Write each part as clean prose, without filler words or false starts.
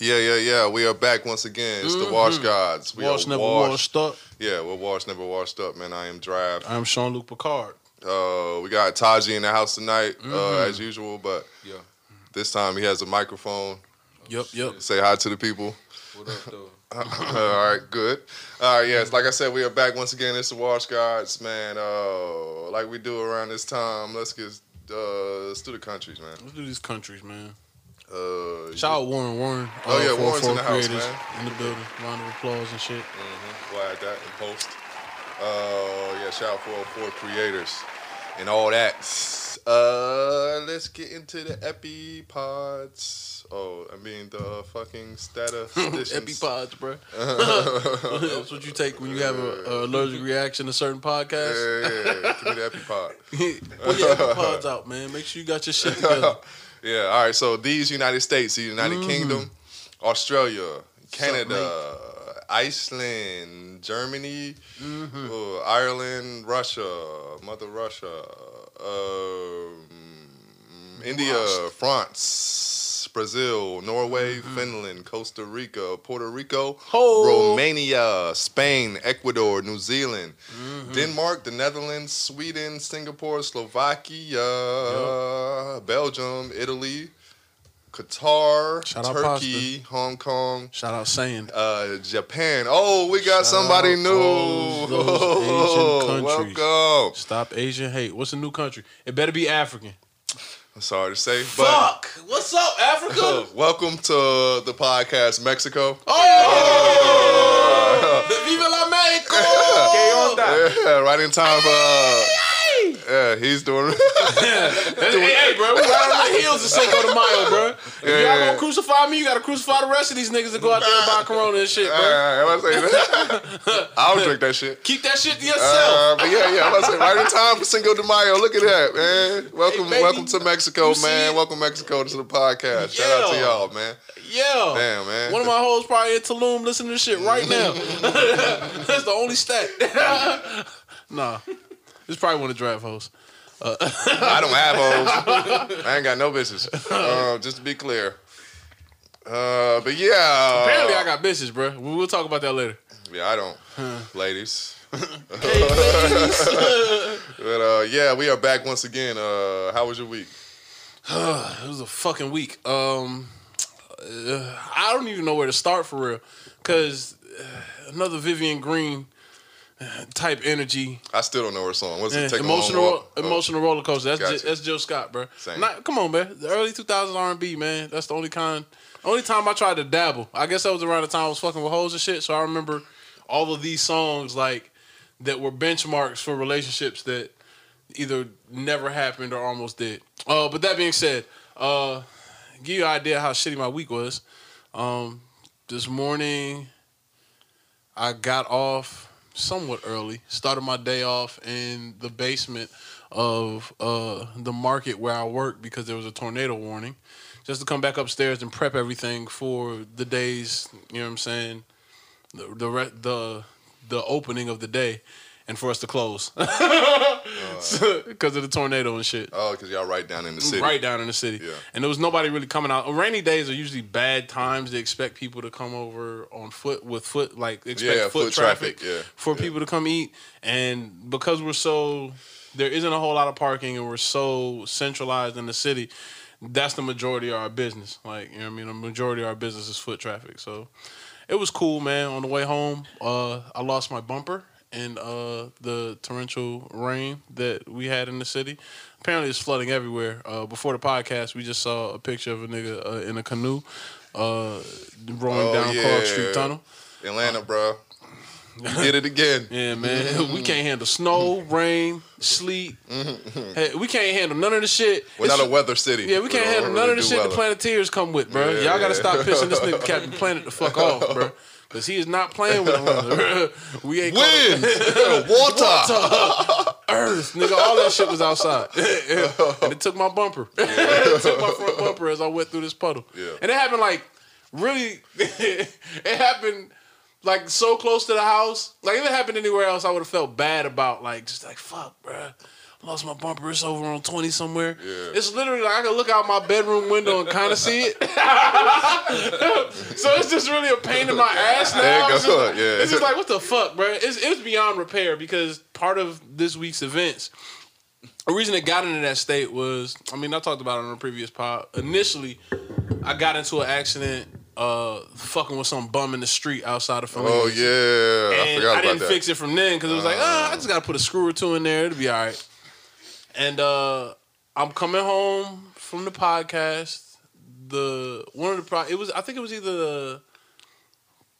Yeah. We are back once again. It's the Wash Gods. We wash never washed up. Yeah, we're washed never washed up, man. I am Drive. I'm Sean Luke Picard. We got Taji in the house tonight, as usual, but yeah, this time he has a microphone. Yep. Say hi to the people. What up, though? All right, good. All right, yes, like I said, we are back once again. It's the Wash Gods, man. Like we do around this time, let's do the countries, man. Let's do these countries, man. Shout out Warren. Warren's in the house, man. In the building. Round of applause and shit. Glad that in post. Shout out 404 creators and all that. Let's get into the EpiPods. The fucking statisticians. EpiPods, bro. That's what you take when you have an allergic reaction to certain podcasts. Yeah. Give me the EpiPod. Put your EpiPods out, man. Make sure you got your shit together. Yeah, all right. So these United States, the United Kingdom, Australia, Canada, Iceland, Germany, Ireland, Russia, Mother Russia, India, France, Brazil, Norway, Finland, Costa Rica, Puerto Rico, Romania, Spain, Ecuador, New Zealand, Denmark, the Netherlands, Sweden, Singapore, Slovakia, Belgium, Italy, Qatar, Turkey, Hong Kong. Shout out Saiyan. Japan. Oh, we got somebody new. Asian countries. Welcome. Stop Asian hate. What's a new country? It better be African. I'm sorry to say, but what's up, Africa? Welcome to the podcast, Mexico. Viva la Mexico! Yeah, right in time for. Yeah, he's doing. Hey, bro, we riding on the heels to Cinco de Mayo, bro. If y'all gonna crucify me, you gotta crucify the rest of these niggas that go out there and buy Corona and shit, bro. I don't drink that shit. Keep that shit to yourself. I'm about to say, right in time for Cinco de Mayo. Look at that, man. Welcome to Mexico, man. Welcome Mexico to the podcast. Shout out to y'all, man. Yeah. Damn, man. One of my hoes probably in Tulum listening to shit right now. That's the only stat. Nah. It's probably one of Draft hoes. I don't have hoes. I ain't got no bitches. Just to be clear. But yeah. Apparently I got bitches, bro. We'll talk about that later. Yeah, I don't. Ladies. Hey, ladies. But we are back once again. How was your week? It was a fucking week. I don't even know where to start for real. Because another Vivian Green type energy. I still don't know her song. What's it? Emotional roller coaster. That's Jill Scott, bro. Come on, man. The early 2000s R&B, man. That's the only time I tried to dabble. I guess that was around the time I was fucking with hoes and shit. So I remember all of these songs like that were benchmarks for relationships that either never happened or almost did. But that being said, give you an idea how shitty my week was. This morning, I got off somewhat early, started my day off in the basement of the market where I work because there was a tornado warning, just to come back upstairs and prep everything for the day's, you know what I'm saying, the opening of the day and for us to close because of the tornado and shit. Oh, because y'all right down in the city. Right down in the city. Yeah. And there was nobody really coming out. Rainy days are usually bad times. They expect people to come over on foot, foot traffic for people to come eat. And because there isn't a whole lot of parking and we're so centralized in the city, that's the majority of our business. Like, you know what I mean? The majority of our business is foot traffic. So it was cool, man. On the way home, I lost my bumper in the torrential rain that we had in the city. Apparently it's flooding everywhere. Before the podcast, we just saw a picture of a nigga in a canoe rolling down Clark Street Tunnel. Atlanta, bro. We did it again. Yeah, man. We can't handle snow, rain, sleet. Hey, we can't handle none of the shit. Without a weather city. Yeah, we can't handle none of the shit the Planeteers come with, bro. Y'all gotta stop pissing this nigga Captain Planet the fuck off, bro. Because he is not playing with him. We ain't wind, water, earth, nigga. All that shit was outside. And it took my bumper. It took my front bumper as I went through this puddle. Yeah. And it happened so close to the house. Like, if it happened anywhere else, I would have felt bad about, fuck, bruh. Lost my bumper. It's over on 20 somewhere. Yeah. It's literally like I can look out my bedroom window and kind of see it. So it's just really a pain in my ass now. There you go. It's just like, what the fuck, bro? It's beyond repair, because part of this week's events, the reason it got into that state was, I mean, I talked about it on a previous pod. Initially, I got into an accident fucking with some bum in the street outside of Philly. Oh, yeah. And I forgot about that. I didn't fix it from then, because it was like, I just got to put a screw or two in there. It'll be all right. And I'm coming home from the podcast. I think it was either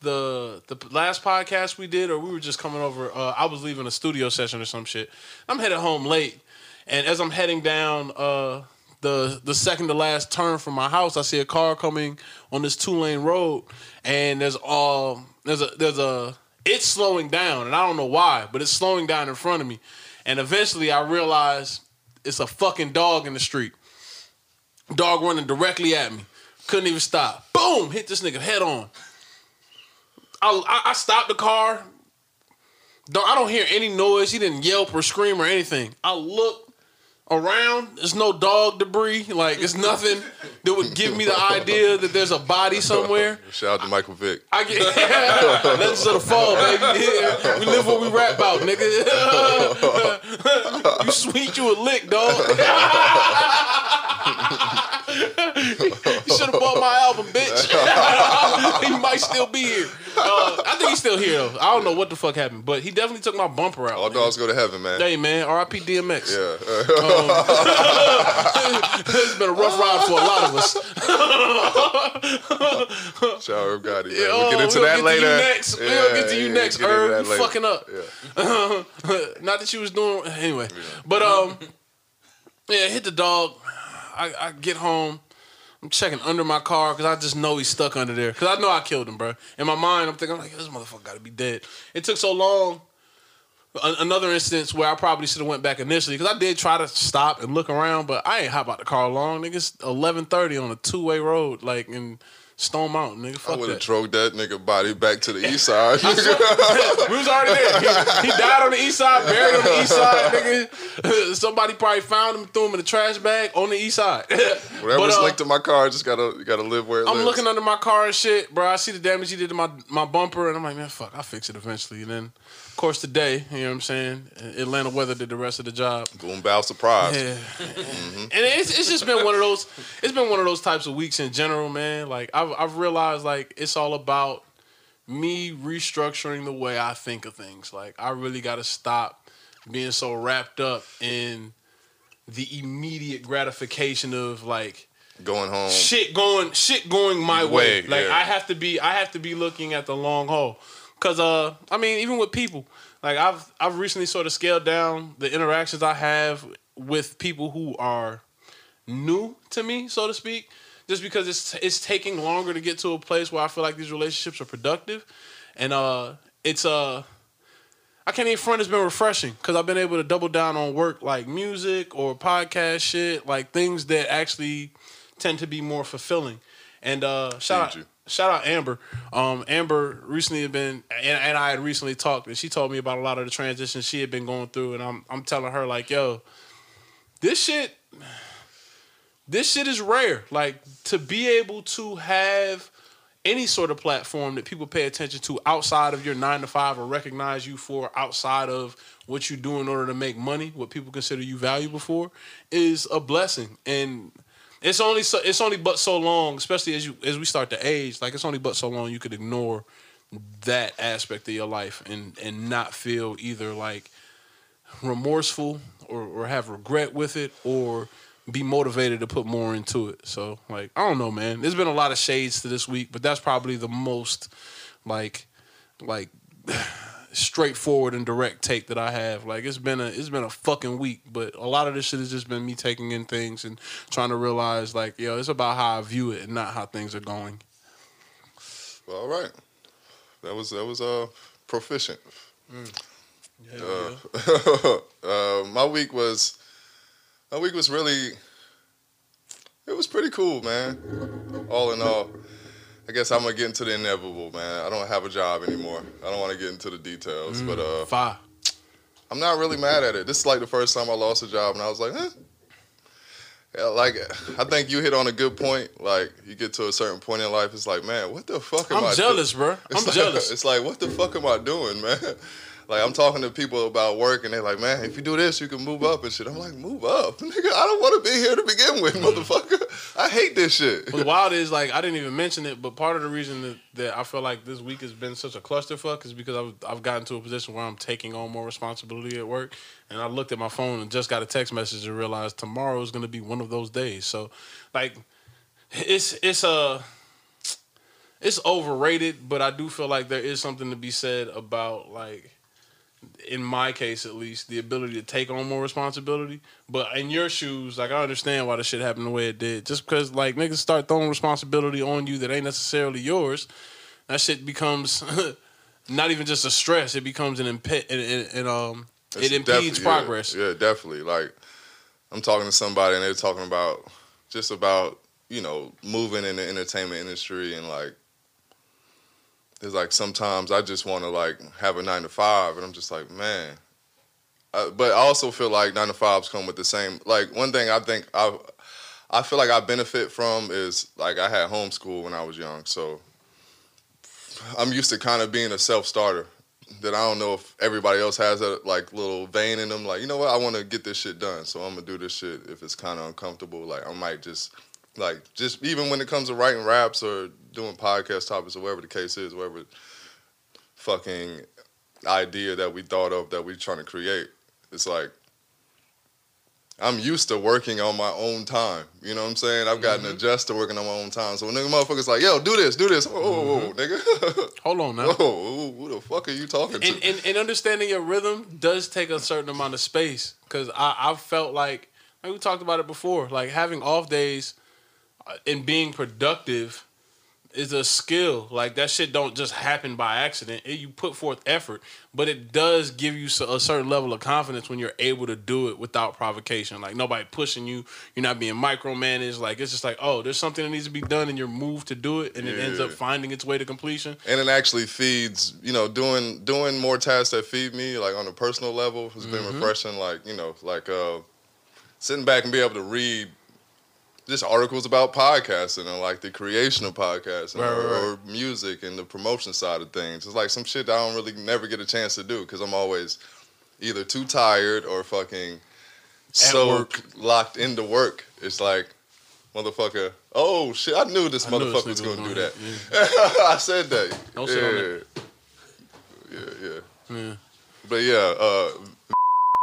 the last podcast we did, or we were just coming over. I was leaving a studio session or some shit. I'm headed home late, and as I'm heading down the second to last turn from my house, I see a car coming on this 2-lane road, and it's slowing down, and I don't know why, but it's slowing down in front of me, and eventually I realize it's a fucking dog in the street. Dog running directly at me. Couldn't even stop. Boom! Hit this nigga head on. I stopped the car. I don't hear any noise. He didn't yelp or scream or anything. I look around. There's no dog debris. Like, it's nothing that would give me the idea that there's a body somewhere. Shout out to Michael Vick. Legends of the Fall, baby. Yeah. We live what we rap about, nigga. You sweet, you a lick, dog. You should have bought my album, bitch. He might still be here. I think he's still here, though. I don't know what the fuck happened, but he definitely took my bumper out. All dogs go to heaven, man. Hey, man. R.I.P. DMX. Yeah. It's been a rough ride for a lot of us. Shout out Irv Gotti. We'll get into that later. We'll get to you next, Irv. You fucking up. Yeah. Not that you was doing... Anyway. Yeah. But, yeah, hit the dog... I get home, I'm checking under my car, because I just know he's stuck under there, because I know I killed him, bro. In my mind, I'm thinking, this motherfucker gotta be dead. It took so long. Another instance where I probably should have went back initially, because I did try to stop and look around, but I ain't hop out the car long. Nigga, it's 11:30 on a 2-way road, like in Stone Mountain, nigga. Fuck, I would have drove that nigga body back to the east side. We was already there. He died on the east side, buried on the east side, nigga. Somebody probably found him, threw him in a trash bag on the east side. Whatever's linked to my car, just gotta live where it lives. I'm looking under my car and shit, bro. I see the damage he did to my bumper, and I'm like, man, fuck, I'll fix it eventually. And then, of course, today, you know what I'm saying, Atlanta weather did the rest of the job. Boom, bow, surprise. Yeah. And it's just been one of those types of weeks in general, man. Like, I've realized, like, it's all about me restructuring the way I think of things. Like, I really got to stop being so wrapped up in the immediate gratification of, like, going home, shit going my way. Like, yeah. I have to be looking at the long haul. Cause I mean, even with people, like, I've recently sort of scaled down the interactions I have with people who are new to me, so to speak. Just because it's taking longer to get to a place where I feel like these relationships are productive, and I can't even front, it's been refreshing, because I've been able to double down on work like music or podcast shit, like things that actually tend to be more fulfilling. And shout out Amber. Amber recently had been, and I had recently talked, and she told me about a lot of the transitions she had been going through, and I'm telling her, like, yo, this shit is rare. Like, to be able to have any sort of platform that people pay attention to outside of your 9-to-5 or recognize you for outside of what you do in order to make money, what people consider you valuable for, is a blessing. And it's only but so long, especially as we start to age, like, it's only but so long you could ignore that aspect of your life and not feel either, like, remorseful or have regret with it, or be motivated to put more into it. So, like, I don't know, man. There's been a lot of shades to this week, but that's probably the most like straightforward and direct take that I have. Like, it's been a fucking week, but a lot of this shit has just been me taking in things and trying to realize, like, yo, it's about how I view it and not how things are going. Well, all right, that was proficient. Mm. Yeah. My week was really, it was pretty cool, man. All in all, I guess I'm going to get into the inevitable, man. I don't have a job anymore. I don't want to get into the details, but I'm not really mad at it. This is like the first time I lost a job, and I was like, Like, I think you hit on a good point. Like, you get to a certain point in life, it's like, man, what the fuck am I doing? I'm jealous, bro. I'm jealous. It's like, what the fuck am I doing, man? Like, I'm talking to people about work, and they're like, man, if you do this, you can move up and shit. I'm like, move up? Nigga, I don't want to be here to begin with, motherfucker. I hate this shit. What's wild is, like, I didn't even mention it, but part of the reason that I feel like this week has been such a clusterfuck is because I've gotten to a position where I'm taking on more responsibility at work, and I looked at my phone and just got a text message and realized tomorrow is going to be one of those days. So, like, it's overrated, but I do feel like there is something to be said about, like, in my case at least, the ability to take on more responsibility. But in your shoes, like, I understand why this shit happened the way it did. Just because, like, niggas start throwing responsibility on you that ain't necessarily yours, that shit becomes not even just a stress. It becomes it impedes progress. Yeah, definitely. Like, I'm talking to somebody and they're talking about just about, you know, moving in the entertainment industry, and, like, it's like sometimes I just want to, like, have a 9-to-5, and I'm just like, man. But I also feel like 9-to-5s come with the same, like, one thing I think I feel like I benefit from is, like, I had homeschool when I was young, so I'm used to kind of being a self-starter that I don't know if everybody else has that, like, little vein in them, like, you know what, I want to get this shit done, so I'm going to do this shit if it's kind of uncomfortable. Like, I might just, like, just even when it comes to writing raps or doing podcast topics or whatever the case is, whatever fucking idea that we thought of that we're trying to create, it's like I'm used to working on my own time. You know what I'm saying? I've gotten adjusted to working on my own time. So when nigga motherfuckers like, yo, do this. Oh, nigga. Hold on now. Oh, who the fuck are you talking to? And understanding your rhythm does take a certain amount of space, because I felt like, we talked about it before, like, having off days and being productive is a skill. Like, that shit don't just happen by accident. You put forth effort, but it does give you a certain level of confidence when you're able to do it without provocation. Like, nobody pushing you. You're not being micromanaged. Like, it's just like, oh, there's something that needs to be done, and you're moved to do it, and it ends up finding its way to completion. And it actually feeds, you know, doing more tasks that feed me, like, on a personal level, has been refreshing. Like, you know, like, sitting back and being able to read just articles about podcasting and, like, the creation of podcasts or music and the promotion side of things. It's like some shit that I don't really never get a chance to do because I'm always either too tired or fucking locked into work. It's like, motherfucker, oh shit, I knew this motherfucker was going to do that. Yeah. I said that. Don't sit on it. Yeah. But yeah,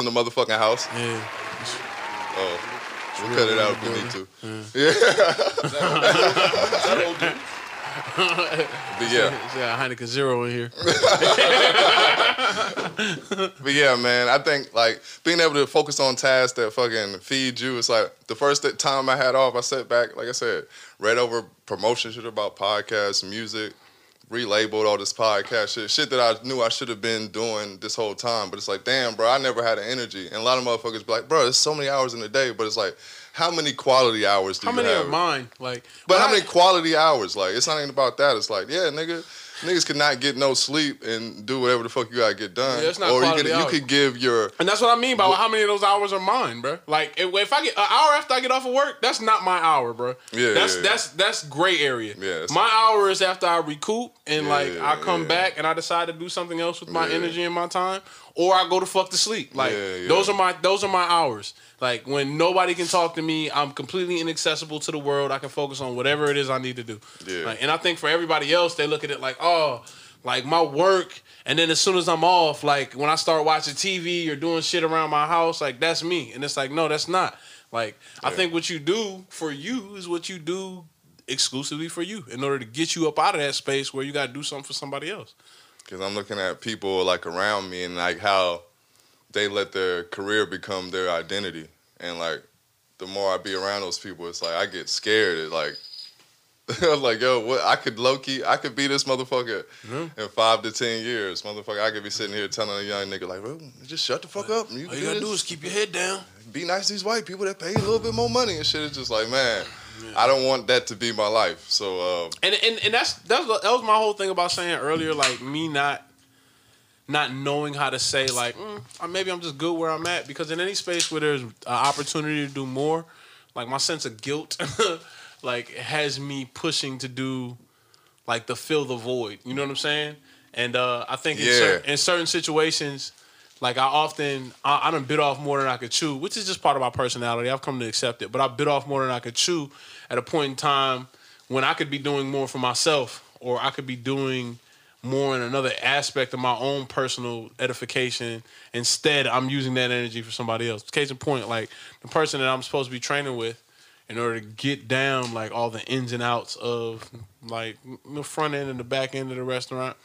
in the motherfucking house. Yeah. Oh. We'll cut it out if we need to. Yeah. That old dude. But yeah. Yeah, Heineken Zero in here. But yeah, man, I think, like, being able to focus on tasks that fucking feed you, it's like the first time I had off, I sat back, like I said, read over promotion shit about podcasts, music, relabeled all this podcast shit that I knew I should have been doing this whole time. But it's like, damn, bro, I never had the energy. And a lot of motherfuckers be like, bro, there's so many hours in the day. But it's like, how many quality hours do you have? How many are mine? Like, but how many quality hours? Like, it's not even about that. It's like, yeah, nigga, niggas could not get no sleep and do whatever the fuck you gotta get done. Yeah, it's not quality hours. You could give your... And that's what I mean by how many of those hours are mine, bro. Like, if I get an hour after I get off of work, that's not my hour, bro. Yeah, that's gray area. Yeah, my hour is after I recoup and, like, I come back and I decide to do something else with my energy and my time, or I go to fuck to sleep. Like, those are my hours. Like, when nobody can talk to me, I'm completely inaccessible to the world. I can focus on whatever it is I need to do. Yeah. Like, and I think for everybody else, they look at it like, oh, like, my work. And then as soon as I'm off, like, when I start watching TV or doing shit around my house, like, that's me. And it's like, no, that's not. Like, I think what you do for you is what you do exclusively for you in order to get you up out of that space where you got to do something for somebody else. Because I'm looking at people, like, around me and, like, how they let their career become their identity. And, like, the more I be around those people, it's like I get scared. It's like, I'm like, yo, what? I could be this motherfucker in 5 to 10 years. Motherfucker, I could be sitting here telling a young nigga, like, bro, just shut the fuck up. All you gotta do is keep your head down. Be nice to these white people that pay you a little bit more money and shit. It's just like, man, I don't want that to be my life. So, and that was my whole thing about saying earlier, like, me not knowing how to say, like, maybe I'm just good where I'm at, because in any space where there's an opportunity to do more, like my sense of guilt like has me pushing to do like to fill the void. You know what I'm saying? And I think in certain situations, like I done bit off more than I could chew, which is just part of my personality. I've come to accept it. But I bit off more than I could chew at a point in time when I could be doing more for myself, or I could be doing more in another aspect of my own personal edification. Instead, I'm using that energy for somebody else. Case in point, like the person that I'm supposed to be training with in order to get down like all the ins and outs of like the front end and the back end of the restaurant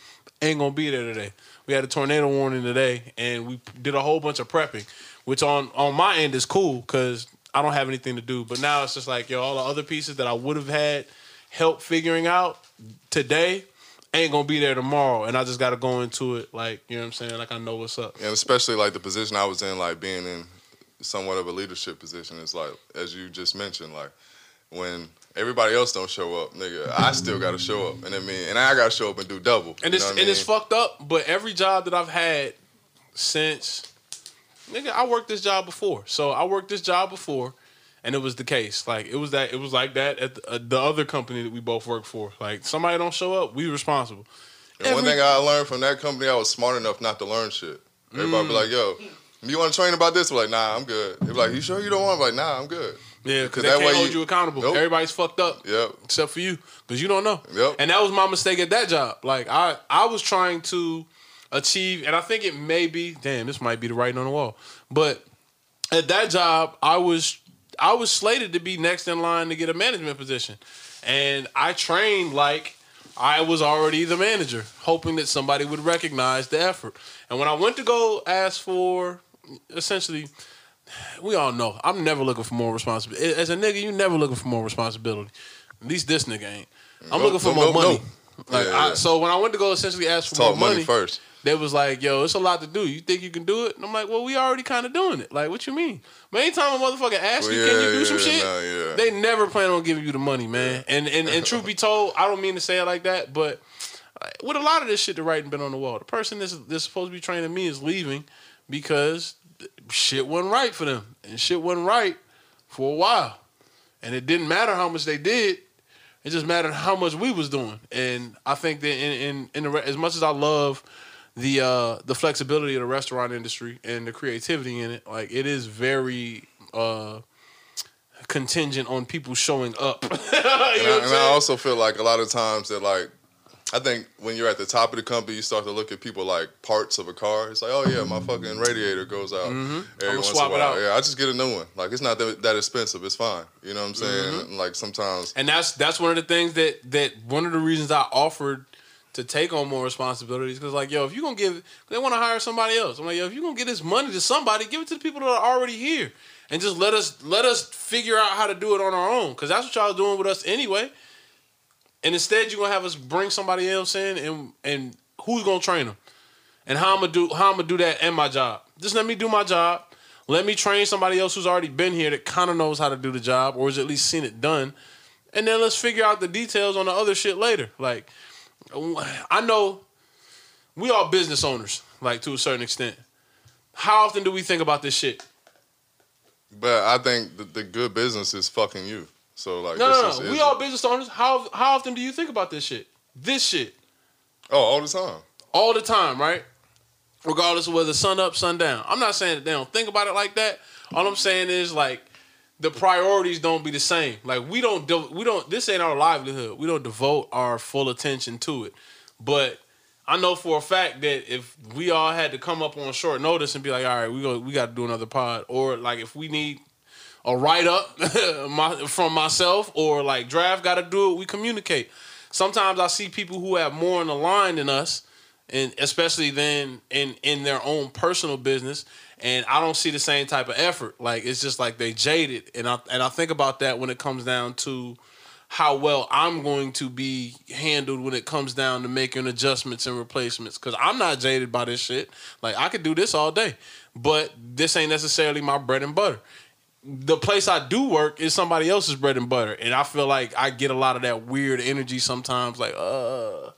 ain't gonna be there today. We had a tornado warning today, and we did a whole bunch of prepping, which on my end is cool because I don't have anything to do. But now it's just like, yo, all the other pieces that I would have had help figuring out today ain't gonna be there tomorrow, and I just gotta go into it like, you know what I'm saying, like I know what's up. And especially like the position I was in, like being in somewhat of a leadership position, it's like, as you just mentioned, like when everybody else don't show up, nigga, I still gotta show up, and I gotta show up and do double. And it's fucked up, but every job that I've had since, nigga, I worked this job before. And it was the case. Like, it was like that at the other company that we both worked for. Like, somebody don't show up, we responsible. And one thing I learned from that company, I was smart enough not to learn shit. Everybody be like, yo, you want to train about this? We're like, nah, I'm good. They be like, you sure you don't want? I'm like, nah, I'm good. Yeah, because they can't hold you accountable. Nope. Everybody's fucked up. Yep. Except for you, because you don't know. Yep. And that was my mistake at that job. Like, I was trying to achieve, and I think it may be, damn, this might be the writing on the wall. But at that job, I was slated to be next in line to get a management position. And I trained like I was already the manager, hoping that somebody would recognize the effort. And when I went to go ask for, essentially, we all know, I'm never looking for more responsibility. As a nigga, you never looking for more responsibility. At least this nigga ain't. I'm looking for more money. So when I went to go essentially ask for more money first, they was like, yo, it's a lot to do. You think you can do it? And I'm like, well, we already kind of doing it. Like, what you mean? But anytime a motherfucker asks you, can you do some shit? Nah, they never plan on giving you the money, man. Yeah. And truth be told, I don't mean to say it like that, but with a lot of this shit, the writing been on the wall. The person that's supposed to be training me is leaving because shit wasn't right for them. And shit wasn't right for a while. And it didn't matter how much they did. It just mattered how much we was doing. And I think that as much as I love the flexibility of the restaurant industry and the creativity in it, like it is very contingent on people showing up. I also feel like a lot of times that, like, I think when you're at the top of the company, you start to look at people like parts of a car. It's like, oh yeah, my fucking radiator goes out every once in a while. Yeah, I just get a new one. Like, it's not that expensive. It's fine. You know what I'm saying? Mm-hmm. Like sometimes, and that's one of the things that one of the reasons I offered to take on more responsibilities, because like, yo, if you gonna give, they want to hire somebody else. I'm like, yo, if you gonna give this money to somebody, give it to the people that are already here, and just let us figure out how to do it on our own, because that's what y'all doing with us anyway. And instead, you're going to have us bring somebody else in, and who's going to train them? And how I'm going to do that and my job? Just let me do my job. Let me train somebody else who's already been here that kind of knows how to do the job, or has at least seen it done. And then let's figure out the details on the other shit later. Like, I know we all business owners, like, to a certain extent. How often do we think about this shit? But I think the good business is fucking you. So like, we all business owners. How often do you think about this shit? This shit. Oh, all the time. All the time, right? Regardless of whether sun up, sun down. I'm not saying that they don't think about it like that. All I'm saying is, like, the priorities don't be the same. Like, we don't. This ain't our livelihood. We don't devote our full attention to it. But I know for a fact that if we all had to come up on short notice and be like, all right, we got to do another pod, or like if we need a write-up from myself, or like draft, gotta do it, we communicate. Sometimes I see people who have more on the line than us, and especially than in their own personal business, and I don't see the same type of effort. Like, it's just like they jaded, and I think about that when it comes down to how well I'm going to be handled when it comes down to making adjustments and replacements, because I'm not jaded by this shit. Like, I could do this all day, but this ain't necessarily my bread and butter. The place I do work is somebody else's bread and butter, and I feel like I get a lot of that weird energy sometimes. Like, I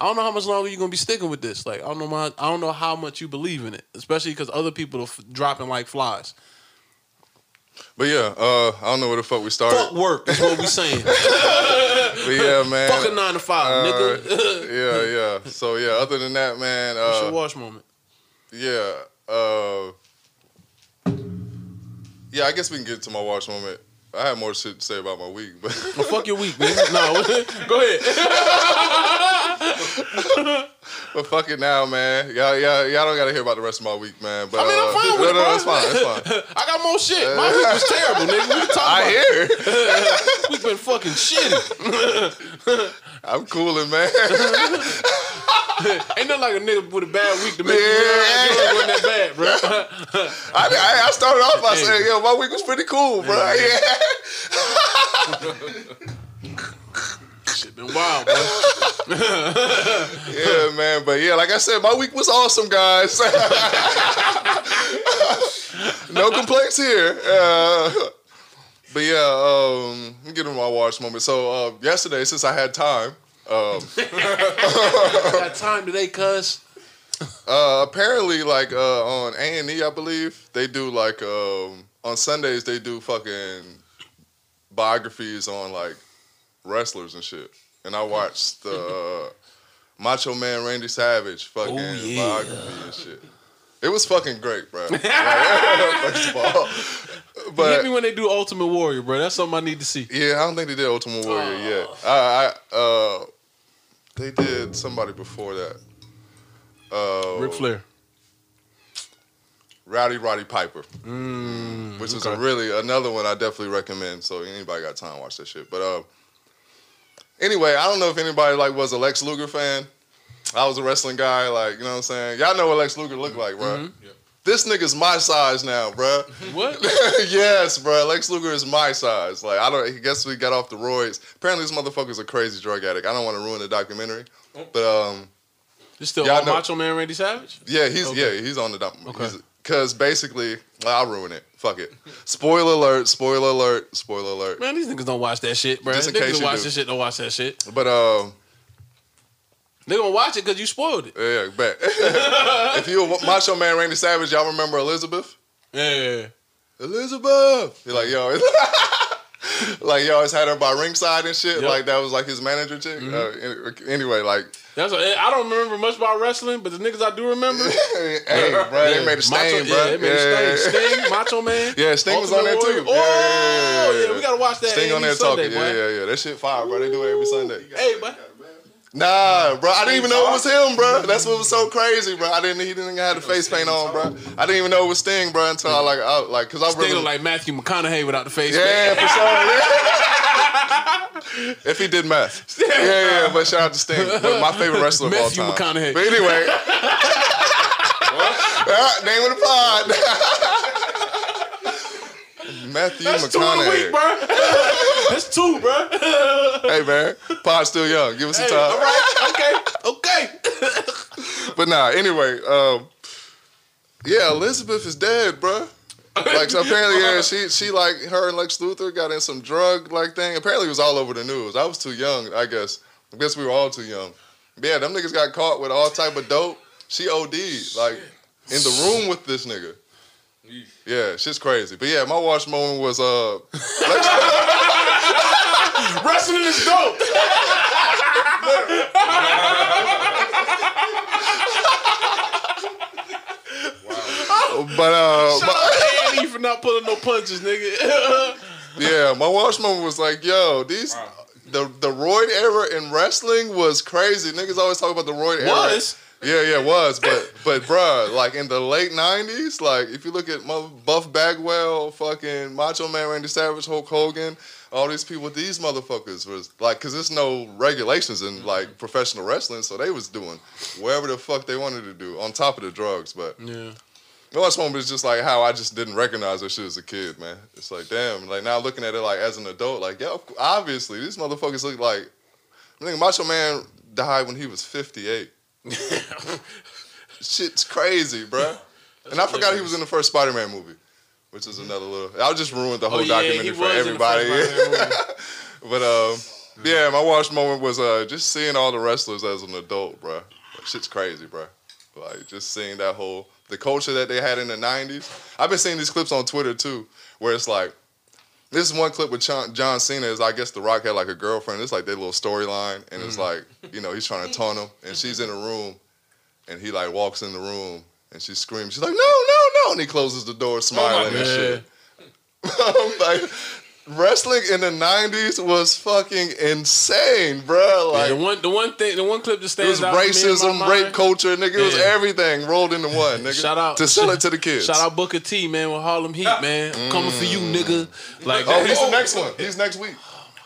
don't know how much longer you're gonna be sticking with this. Like, I don't know how much you believe in it, especially because other people are dropping like flies. But yeah, I don't know where the fuck we started. Fuck work is what we saying. But yeah, man. Fuck a 9 to 5, nigga. Yeah, yeah. So yeah, other than that, man. What's your wash moment? Yeah. Yeah, I guess we can get to my wash moment. I had more shit to say about my week, but well, fuck your week, man. No, go ahead. But fuck it now, man. Y'all don't gotta hear about the rest of my week, man. But, I mean, I'm fine with it, bro. No, it's fine. I got more shit. My week was terrible, nigga. What you talking about? I hear. We've been fucking shitty. I'm coolin', man. Ain't nothing like a nigga with a bad week to make it wasn't that bad, bro. I started off by saying, yo, my week was pretty cool, bro. Shit been wild, bro. Yeah, man. But yeah, like I said, my week was awesome, guys. No complaints here. But yeah, let me get into my watch moment. So yesterday, since I had time, I got time today, cuz. Apparently, like on A&E, I believe they do like on Sundays they do fucking biographies on like wrestlers and shit. And I watched the Macho Man Randy Savage fucking biography and shit. It was fucking great, bro. Like, first of all, but hit me when they do Ultimate Warrior, bro. That's something I need to see. Yeah, I don't think they did Ultimate Warrior yet. I they did somebody before that. Ric Flair, Rowdy Roddy Piper, which is another one I definitely recommend. So anybody got time, watch that shit. But anyway, I don't know if anybody like was a Lex Luger fan. I was a wrestling guy, like, you know what I'm saying? Y'all know what Lex Luger looked like, bro. Mm-hmm. Yep. This nigga's my size now, bro. What? Yes, bro. Lex Luger is my size. Like, I guess we got off the roids. Apparently, this motherfucker's a crazy drug addict. I don't want to ruin the documentary, but you still on Macho Man Randy Savage? Yeah, he's on the documentary. Okay. Because basically, I'll ruin it. Fuck it. Spoiler alert, spoiler alert, spoiler alert. Man, these niggas don't watch that shit, bro. Just in case you watch this shit, don't watch that shit. But they gonna watch it because you spoiled it. Yeah, bet. If you were Macho Man Randy Savage, y'all remember Elizabeth? Yeah. Elizabeth! You're like, yo. Like, you always had her by ringside and shit. Yep. Like, that was like his manager chick. Mm-hmm. Anyway, like. I don't remember much about wrestling, but the niggas I do remember. Hey, bro, they made a Sting, bro. Yeah, they made a Sting, Macho Man. Yeah, Sting was on there too. Oh, yeah, we gotta watch that. Sting on there talking. Yeah. That shit fire, bro. They do it every Sunday. Hey, bro. Nah, bro, I didn't even know it was him, bro. That's what was so crazy, bro. He didn't have the face paint on, bro. I didn't even know it was Sting, bro, until I cause I Sting really looked like Matthew McConaughey without the face paint. Yeah, for sure. If he did meth. Yeah, but shout out to Sting. My favorite wrestler of all time. Matthew McConaughey. But anyway. Name of the pod. Matthew McConaughey. That's 2 in a week, bro. That's 2, bro. Hey, man. Pod's still young. Give us some time. All right. Okay. But nah, anyway. Yeah, Elizabeth is dead, bro. Like, so apparently, yeah, she like, her and Lex Luthor got in some drug-like thing. Apparently, it was all over the news. I was too young, I guess. I guess we were all too young. But yeah, them niggas got caught with all type of dope. She OD'd, like, in the room with this nigga. Yeah, shit's crazy. But yeah, my watch moment was, wrestling is dope. Wow. But shout out to Andy for not pulling no punches, nigga. Yeah, my watch moment was like, yo, the roid era in wrestling was crazy. Niggas always talk about the roid era. Yeah, it was. But bruh, like in the late 90s, like if you look at Buff Bagwell, fucking Macho Man Randy Savage, Hulk Hogan, all these people, these motherfuckers was like, cause there's no regulations in like professional wrestling, so they was doing whatever the fuck they wanted to do on top of the drugs. But yeah, the last moment is just like how I just didn't recognize that shit as a kid, man. It's like, damn, like now looking at it like as an adult, like, yeah, obviously these motherfuckers look like, I think Macho Man died when he was 58. Shit's crazy, bro. And I forgot he was in the first Spider-Man movie, which is another little. I just ruined the whole documentary for everybody. But yeah, my watch moment was just seeing all the wrestlers as an adult, bro. Like, shit's crazy, bro. Like, just seeing that whole, the culture that they had in the 90s. I've been seeing these clips on Twitter, too, where it's like, this is one clip with John Cena is, I guess The Rock had, like, a girlfriend. It's, like, their little storyline. And it's, like, you know, he's trying to taunt him. And she's in a room. And he, like, walks in the room. And she screams. She's like, no, no, no. And he closes the door smiling and shit. I'm like... Wrestling in the 90s was fucking insane, bro. Like, yeah, the one clip that stands out. It was racism, rape culture, nigga. It was everything rolled into one, nigga. Shout out to sell it to the kids. Shout out Booker T, man, with Harlem Heat, man. Coming for you, nigga. Like, oh, he's the next one. He's next week.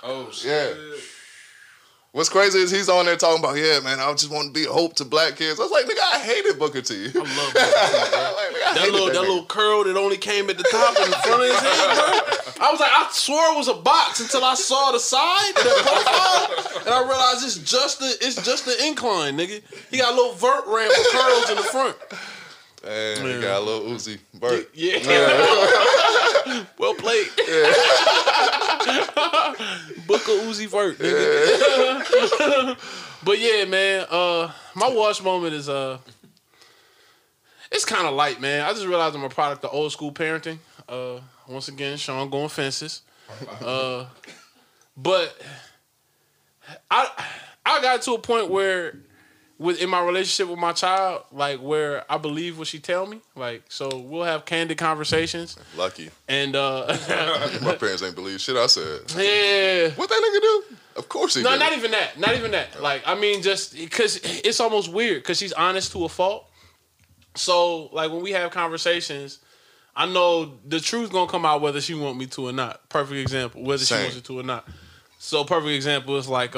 Oh shit. Yeah. What's crazy is he's on there talking about, yeah, man, I just want to be hope to black kids. I was like, nigga, I hated Booker T. I love Booker T, bro. that little curl that only came at the top in the front of his head, bro. I was like, I swore it was a box until I saw the side, that profile, and I realized it's just the incline, nigga. He got a little vert ramp with curls in the front. Damn, he got a little Uzi Vert. Yeah. Well played. Yeah. Book a Uzi Vert, nigga. Yeah. But yeah, man, my wash moment is it's kind of light, man. I just realized I'm a product of old school parenting. Once again, Sean going fences. But I got to a point where in my relationship with my child, like, where I believe what she tell me, like, so we'll have candid conversations. Lucky. And my parents ain't believe shit I said. Yeah. What that nigga do? Of course he did. No, not even that. Like, I mean, just because it's almost weird because she's honest to a fault. So, like, when we have conversations, I know the truth gonna come out whether she want me to or not. Perfect example. Whether she wants it to or not. So perfect example is like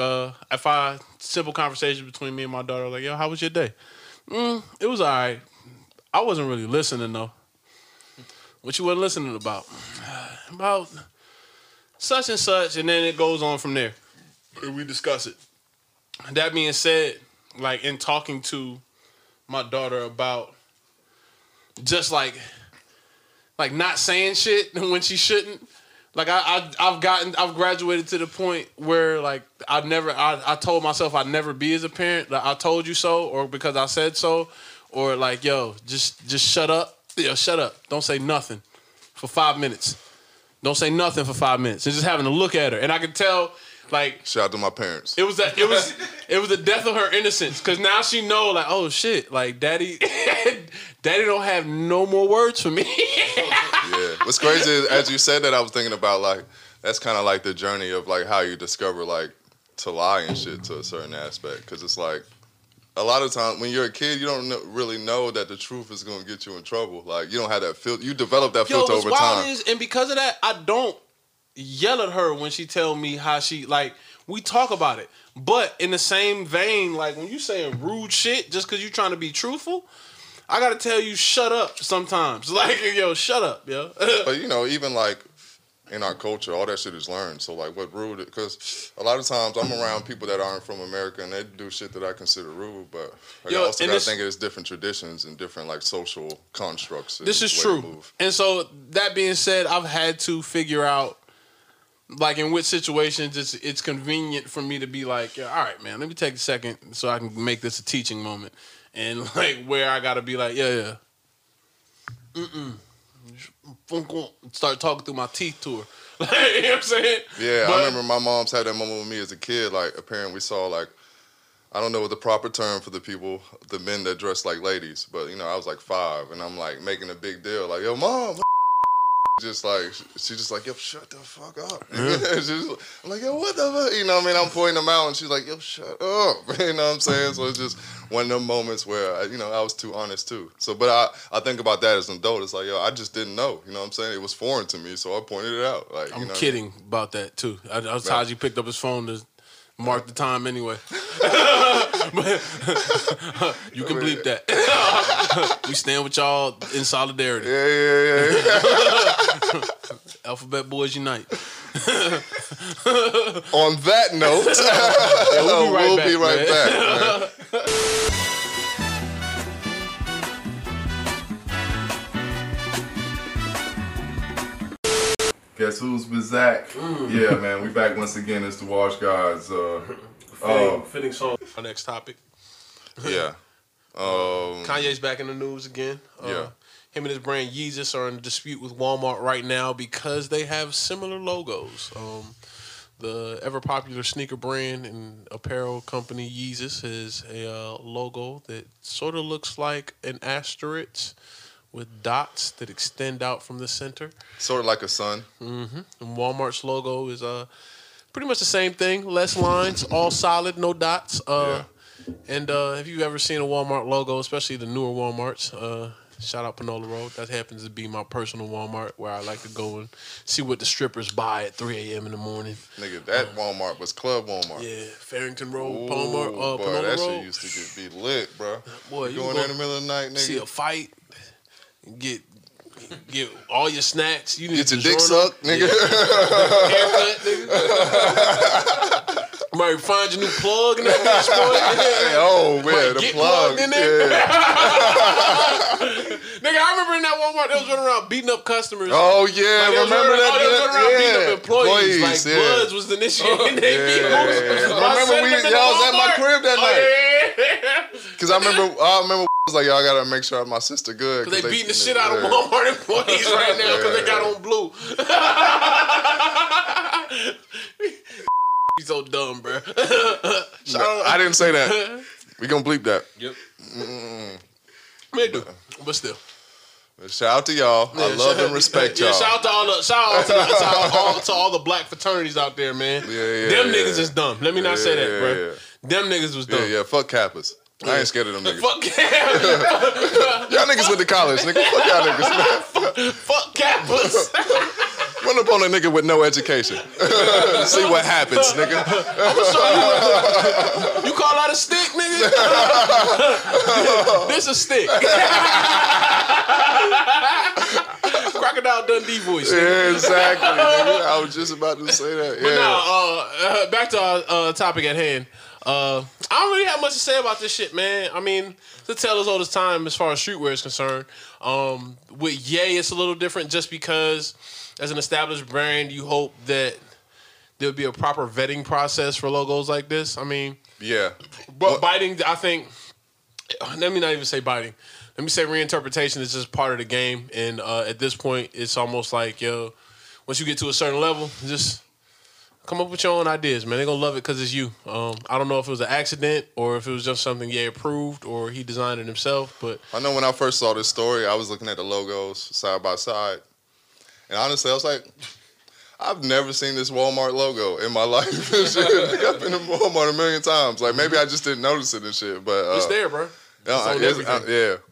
simple conversation between me and my daughter, like, yo, how was your day? It was all right. I wasn't really listening though. What you wasn't listening about? About such and such, and then it goes on from there. And we discuss it. That being said, like in talking to my daughter about just like not saying shit when she shouldn't. Like I've graduated to the point where like I told myself I'd never be as a parent. Like I told you so, or because I said so, or like, yo, just shut up. Yo, shut up. Don't say nothing for 5 minutes. Don't say nothing for 5 minutes. And just having to look at her. And I could tell, like, shout out to my parents. It was the death of her innocence. Cause now she know, like, oh shit, like daddy don't have no more words for me. Yeah. What's crazy is, as you said that, I was thinking about, like, that's kind of like the journey of, like, how you discover, like, to lie and shit to a certain aspect. Because it's like, a lot of times when you're a kid, you don't really know that the truth is going to get you in trouble. Like, you don't have that filter. You develop that filter over time. And because of that, I don't yell at her when she tell me how she, like, we talk about it. But in the same vein, like, when you saying rude shit just because you're trying to be truthful, I gotta tell you, shut up sometimes. Like, yo, shut up, yo. But, you know, even, like, in our culture, all that shit is learned. So, like, what rude... Because a lot of times I'm around people that aren't from America and they do shit that I consider rude, but like, yo, I also gotta think it's different traditions and different, like, social constructs. This is true. And so, that being said, I've had to figure out, like, in which situations it's convenient for me to be like, yeah, all right, man, let me take a second so I can make this a teaching moment. And, like, where I got to be like, yeah. Start talking through my teeth to her. Like, you know what I'm saying? Yeah, I remember my mom's had that moment with me as a kid. Like, a parent we saw, like, I don't know what the proper term for the people, the men that dress like ladies. But, you know, I was, like, 5. And I'm, like, making a big deal. Like, yo, mom, just like, she's just like, yo, shut the fuck up. I'm like, yo, what the fuck? You know what I mean? I'm pointing them out and she's like, yo, shut up. You know what I'm saying? So it's just one of them moments where, I was too honest too. So, but I think about that as an adult. It's like, yo, I just didn't know. You know what I'm saying? It was foreign to me, so I pointed it out. Like, I'm kidding about that too. Taji picked up his phone to mark the time anyway. You can bleep that. We stand with y'all in solidarity. Yeah. Alphabet Boys Unite. On that note, we'll be right back. Guess who's BoJack? Yeah, man, we back once again. It's the Wash Guys. Fitting song. Our next topic. Yeah. Kanye's back in the news again. Yeah. Him and his brand Yeezus are in dispute with Walmart right now because they have similar logos. The ever-popular sneaker brand and apparel company Yeezus has a logo that sort of looks like an asterisk with dots that extend out from the center. Sort of like a sun. Mm-hmm. And Walmart's logo is pretty much the same thing. Less lines, all solid, no dots. Yeah. And if you've ever seen a Walmart logo, especially the newer Walmarts, shout out Panola Road. That happens to be my personal Walmart where I like to go and see what the strippers buy at 3 a.m. in the morning. Nigga, that Walmart was Club Walmart. Yeah, Farrington Road, Palmer, boy, Panola Road. That shit used to get, be lit, bro. Boy, you going there in the middle of the night, nigga. See a fight. Get all your snacks. You need get your dick sucked, nigga. Yeah. Haircut, nigga. Might find your new plug in that bitch, boy. Hey, oh man, the plug in there. Yeah. Nigga, I remember in that Walmart they was running around beating up customers. Oh yeah, like, remember that? They was running around beating up employees. Like Bloods was initiating. Remember y'all was at my crib that night. Because I remember. I was like, y'all gotta make sure my sister good. Cause they beating the shit out of Walmart employees right now because they got on blue. You so dumb, bro. I didn't say that. We gonna bleep that. Yep. Maybe, but still. Shout out to y'all. Yeah, I love and respect y'all. Yeah, shout out to all the black fraternities out there, man. Them niggas is dumb. Let me not say that, bro. Them niggas was dumb. Yeah, fuck Kappas. I ain't scared of them niggas. Fuck Kappas. Y'all niggas went to college, nigga. Fuck y'all niggas. Fuck Kappas. Run up on a nigga with no education. See what happens, nigga. I'ma show you. You call out a stick, nigga? This a stick. Crocodile Dundee voice. Yeah, exactly. Nigga. I was just about to say that. Yeah. But now, back to our topic at hand. I don't really have much to say about this shit, man. I mean, the tell us all this time as far as streetwear is concerned. With Ye, it's a little different just because as an established brand, you hope that there'll be a proper vetting process for logos like this. I mean, yeah. But biting, I think, let me not even say biting. Let me say reinterpretation is just part of the game. And at this point, it's almost like, yo, once you get to a certain level, just come up with your own ideas, man. They're going to love it because it's you. I don't know if it was an accident or if it was just something Ye approved or he designed it himself. But I know when I first saw this story, I was looking at the logos side by side. And honestly, I was like, I've never seen this Walmart logo in my life. I've been in Walmart a million times. Like, maybe I just didn't notice it and shit. But it's there, bro. It's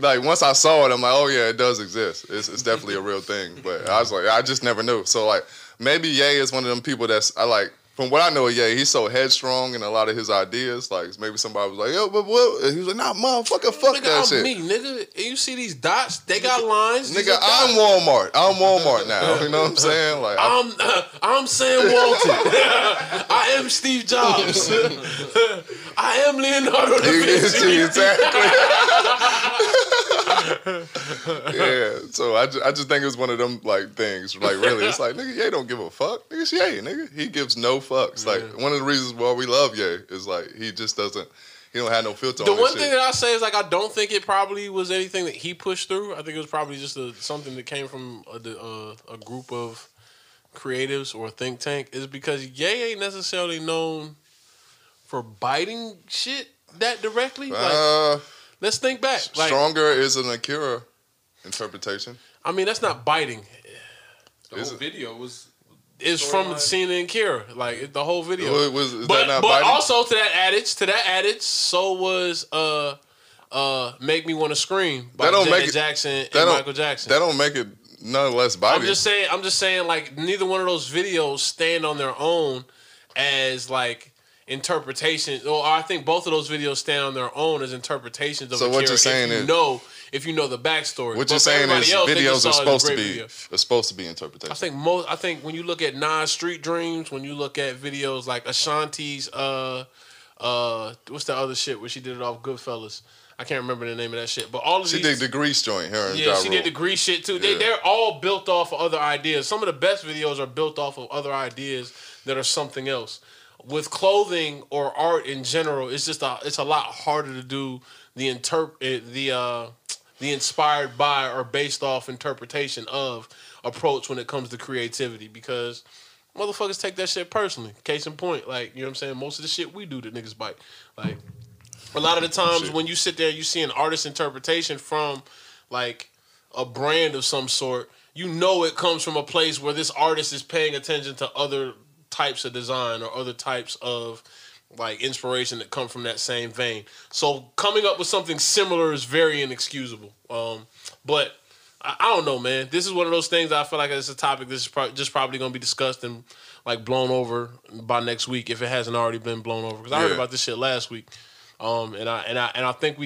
Like once I saw it, I'm like, oh, yeah, it does exist. It's definitely a real thing. But I was like, I just never knew. So, like, maybe Ye is one of them people that's, I like, from what I know of Ye, he's so headstrong in a lot of his ideas. Like, maybe somebody was like, yo, but what? And he was like, nah, motherfucker, fuck nigga, that shit. Nigga, I'm me, nigga. And you see these dots? They got lines. Nigga, I'm Walmart. I'm Walmart now. You know what I'm saying? Like, I'm Sam Walton. I am Steve Jobs. I am Leonardo da Vinci. Exactly. Yeah, so I just think it's one of them, like, things. Like, really, it's like, nigga, Ye don't give a fuck. Nigga, it's Ye, nigga. He gives no fucks. Yeah. Like, one of the reasons why we love Ye is, like, he just doesn't, he don't have no filter on his shit. The one thing that I say is, like, I don't think it probably was anything that he pushed through. I think it was probably just something that came from a group of creatives or a think tank. It's because Ye ain't necessarily known for biting shit that directly. Like, let's think back. Like, stronger is an Akira interpretation. I mean, that's not biting. The whole video is from the scene in Akira. Like, the whole video. But also to that adage, so was Make Me Wanna Scream by Janet Jackson and Michael Jackson. That don't make it none less biting. I'm just saying like, neither one of those videos stand on their own as, like, interpretations, or I think both of those videos stand on their own as interpretations of. So what you're saying is, if you know the backstory, what you're saying is videos are supposed to be interpretations. I think when you look at Nas' Street Dreams, when you look at videos like Ashanti's, what's the other shit where she did it off Goodfellas? I can't remember the name of that shit, but all of she did the Grease joint here. Yeah, she did the Grease shit too. Yeah. They're all built off of other ideas. Some of the best videos are built off of other ideas that are something else. with clothing or art in general, it's just a, it's a lot harder to do the inspired by or based off interpretation of approach when it comes to creativity, because motherfuckers take that shit personally. Case in point, like, you know what I'm saying? Most of the shit we do, the niggas bite. Like, a lot of the times when you sit there, you see an artist's interpretation from, like, a brand of some sort, you know it comes from a place where this artist is paying attention to other types of design or other types of, like, inspiration that come from that same vein. So coming up with something similar is very inexcusable. But I don't know, man. This is one of those things I feel like it's a topic that's probably going to be discussed and, like, blown over by next week if it hasn't already been blown over. Because I heard about this shit last week, and I think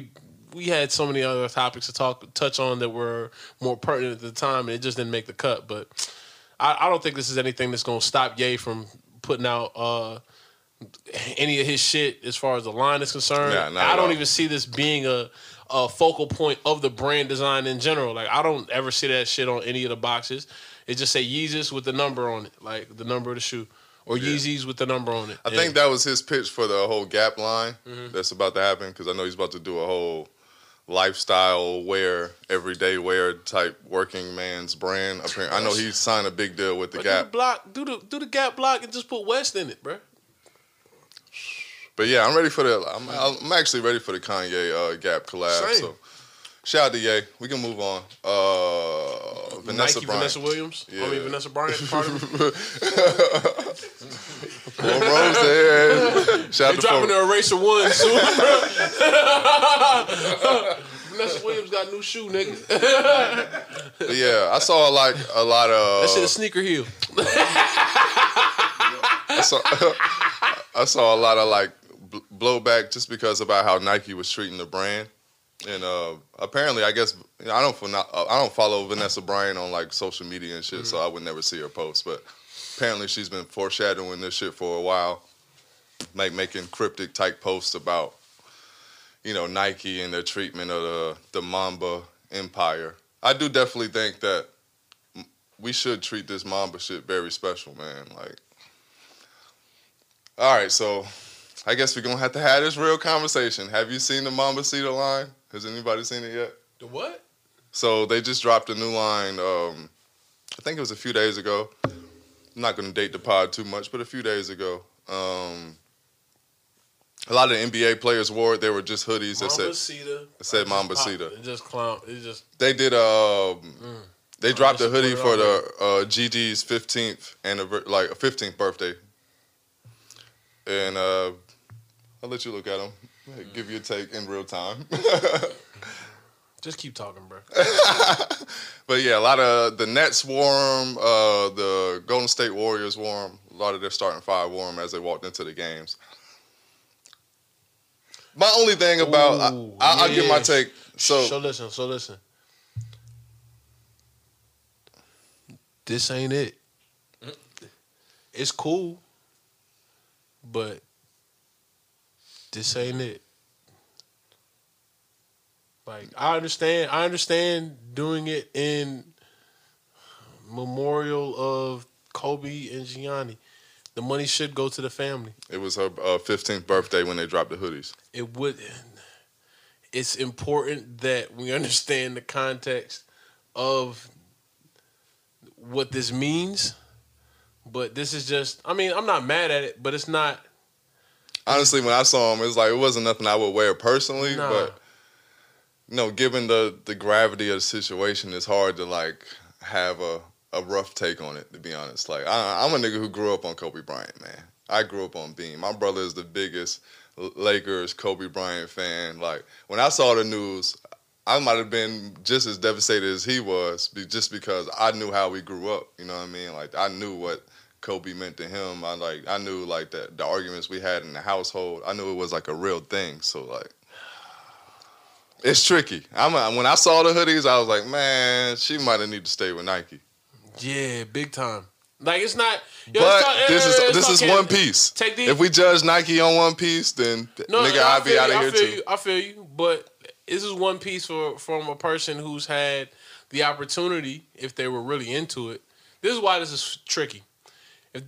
we had so many other topics to touch on that were more pertinent at the time, and it just didn't make the cut. But I don't think this is anything that's going to stop Ye from putting out any of his shit as far as the line is concerned. I don't even see this being a focal point of the brand design in general. Like, I don't ever see that shit on any of the boxes. It just say Yeezus with the number on it, like the number of the shoe, or Yeezys with the number on it. I think that was his pitch for the whole Gap line that's about to happen, because I know he's about to do a whole lifestyle wear, everyday wear type working man's brand. Apparently, I know he signed a big deal with the Gap. Do the Gap block and just put West in it, bro. But yeah, I'm ready for the. I'm actually ready for the Kanye Gap collab. Same. So shout out to Ye. We can move on. Vanessa Nike, Bryant. Vanessa Williams. Yeah. I mean Vanessa Bryant. Pardon me. Four Rose there. Shout out to dropping the Eraser 1 soon, bro. Vanessa Williams got new shoe, nigga. But yeah, I saw like a lot of that shit a sneaker heel. I saw a lot of like blowback just because about how Nike was treating the brand, and apparently, I guess, you know, I don't follow Vanessa Bryant on like social media and shit, so I would never see her post. But apparently, she's been foreshadowing this shit for a while, like making cryptic type posts about, you know, Nike and their treatment of the Mamba empire. I do definitely think that we should treat this Mamba shit very special, man. Like. All right, so I guess we're going to have this real conversation. Have you seen the Mambacita line? Has anybody seen it yet? The what? So they just dropped a new line, I think it was a few days ago. I'm not going to date the pod too much, but a few days ago. A lot of the NBA players wore it. They were just hoodies that said Mambacita. It just clumped. It just... They did... They dropped a hoodie for the Gigi's 15th birthday. And I'll let you look at them. Give you a take in real time. Just keep talking, bro. But yeah, a lot of the Nets wore them. The Golden State Warriors wore them. A lot of their starting five wore them as they walked into the games. My only thing about... I'll give my take. So listen. This ain't it. It's cool. But this ain't it. Like, I understand doing it in memorial of Kobe and Gianni. The money should go to the family. It was her 15th birthday when they dropped the hoodies. It would. It's important that we understand the context of what this means. But this is just, I mean, I'm not mad at it, but it's not. Honestly, when I saw him, it's like, it wasn't nothing I would wear personally, but, you know, given the gravity of the situation, it's hard to, like, have a rough take on it, to be honest. Like, I'm a nigga who grew up on Kobe Bryant, man. I grew up on Beam. My brother is the biggest Lakers Kobe Bryant fan. Like, when I saw the news, I might have been just as devastated as he was, just because I knew how we grew up. You know what I mean? Like, I knew what Kobe meant to him. I knew like the arguments we had in the household. I knew it was like a real thing. So like, it's tricky. When I saw the hoodies, I was like, man, she might have need to stay with Nike. Yeah, big time. Like, it's not. Yo, but this is one piece. Take these. If we judge Nike on one piece, then I'd be out of here too. I feel you, but. This is one piece from a person who's had the opportunity, if they were really into it. This is why this is tricky. If